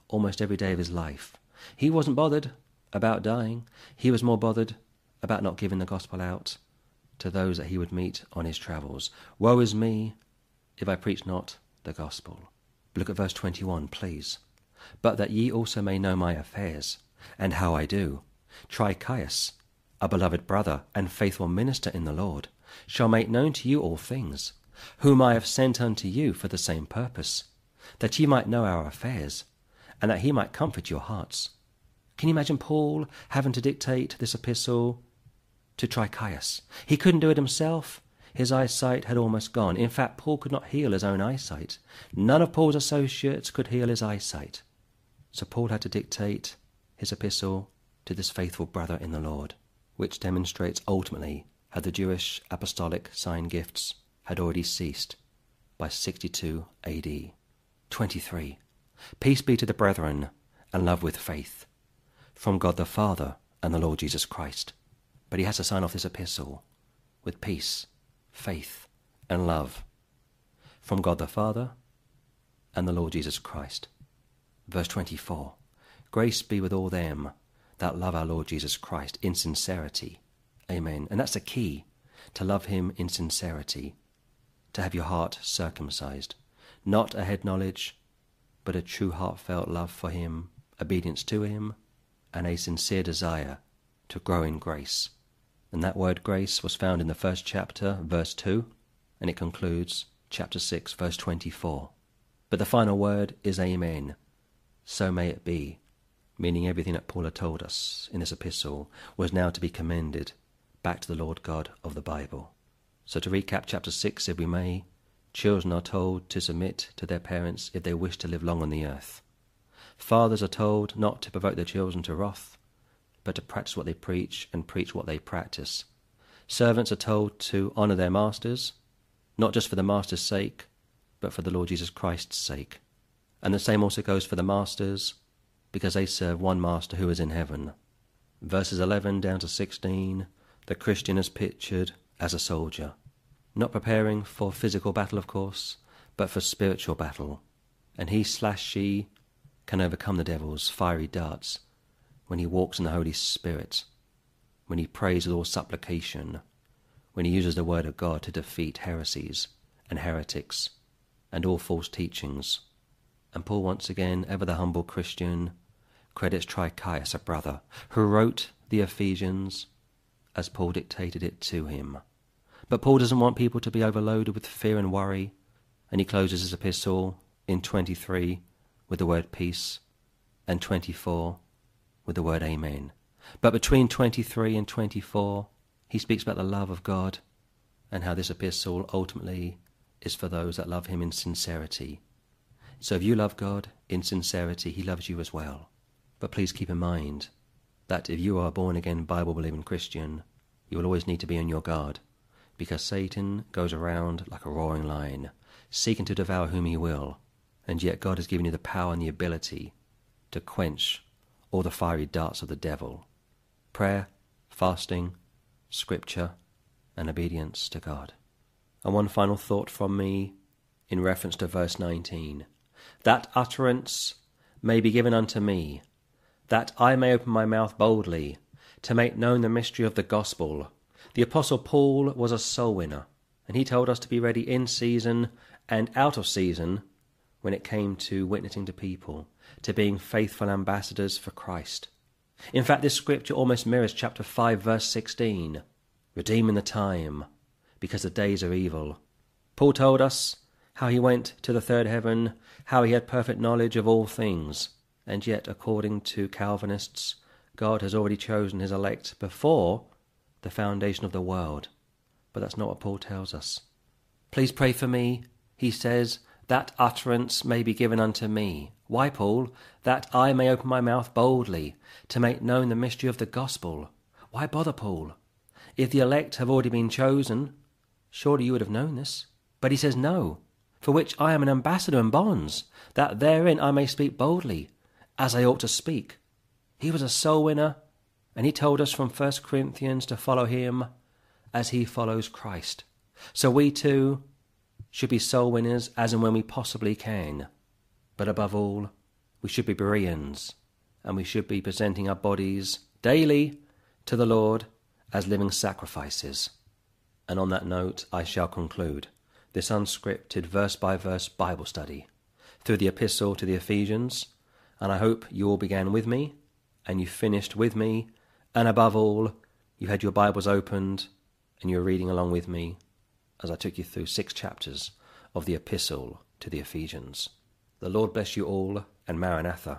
almost every day of his life. He wasn't bothered about dying. He was more bothered about not giving the gospel out to those that he would meet on his travels. Woe is me if I preach not the gospel. Look at verse 21, please. But that ye also may know my affairs, and how I do. Tychicus, a beloved brother and faithful minister in the Lord, shall make known to you all things, whom I have sent unto you for the same purpose, that ye might know our affairs, and that he might comfort your hearts. Can you imagine Paul having to dictate this epistle to Tychicus? He couldn't do it himself. His eyesight had almost gone. In fact, Paul could not heal his own eyesight. None of Paul's associates could heal his eyesight. So Paul had to dictate his epistle to this faithful brother in the Lord, which demonstrates ultimately how the Jewish apostolic sign gifts had already ceased by 62 AD. 23. Peace be to the brethren, and love with faith, from God the Father and the Lord Jesus Christ. But he has to sign off this epistle with peace, faith, and love, from God the Father and the Lord Jesus Christ. Verse 24. Grace be with all them that love our Lord Jesus Christ in sincerity. Amen. And that's the key, to love him in sincerity, to have your heart circumcised. Not a head knowledge, but a true heartfelt love for him, obedience to him, and a sincere desire to grow in grace. And that word grace was found in the first chapter, verse 2, and it concludes chapter 6, verse 24. But the final word is amen. So may it be, meaning everything that Paul had told us in this epistle was now to be commended back to the Lord God of the Bible. So to recap chapter 6, if we may, children are told to submit to their parents if they wish to live long on the earth. Fathers are told not to provoke their children to wrath, but to practice what they preach and preach what they practice. Servants are told to honour their masters, not just for the master's sake, but for the Lord Jesus Christ's sake. And the same also goes for the masters, because they serve one master who is in heaven. Verses 11 down to 16, the Christian is pictured as a soldier, not preparing for physical battle, of course, but for spiritual battle. And he/she can overcome the devil's fiery darts when he walks in the Holy Spirit, when he prays with all supplication, when he uses the word of God to defeat heresies and heretics and all false teachings. And Paul, once again, ever the humble Christian, credits Tychicus, a brother, who wrote the Ephesians as Paul dictated it to him. But Paul doesn't want people to be overloaded with fear and worry, and he closes his epistle in 23 with the word peace, and 24 with the word amen. But between 23 and 24, he speaks about the love of God and how this epistle ultimately is for those that love him in sincerity. So if you love God in sincerity, he loves you as well. But please keep in mind that if you are a born-again, Bible-believing Christian, you will always need to be on your guard, because Satan goes around like a roaring lion, seeking to devour whom he will, and yet God has given you the power and the ability to quench all the fiery darts of the devil. Prayer, fasting, scripture, and obedience to God. And one final thought from me in reference to verse 19. That utterance may be given unto me, that I may open my mouth boldly, to make known the mystery of the gospel. The Apostle Paul was a soul winner, and he told us to be ready in season and out of season when it came to witnessing to people, to being faithful ambassadors for Christ. In fact, this scripture almost mirrors chapter 5, verse 16, redeeming the time, because the days are evil. Paul told us how he went to the third heaven, how he had perfect knowledge of all things, and yet, according to Calvinists, God has already chosen his elect before the foundation of the world. But that's not what Paul tells us. Please pray for me, he says, that utterance may be given unto me. Why, Paul? That I may open my mouth boldly, to make known the mystery of the gospel. Why bother, Paul? If the elect have already been chosen, surely you would have known this. But he says, no, for which I am an ambassador in bonds, that therein I may speak boldly, as I ought to speak. He was a soul winner, and he told us from 1 Corinthians to follow him as he follows Christ. So we too should be soul winners as and when we possibly can. But above all, we should be Bereans, and we should be presenting our bodies daily to the Lord as living sacrifices. And on that note, I shall conclude this unscripted verse-by-verse Bible study through the epistle to the Ephesians, and I hope you all began with me, and you finished with me, and above all, you had your Bibles opened, and you were reading along with me, as I took you through 6 chapters of the Epistle to the Ephesians. The Lord bless you all, and Maranatha.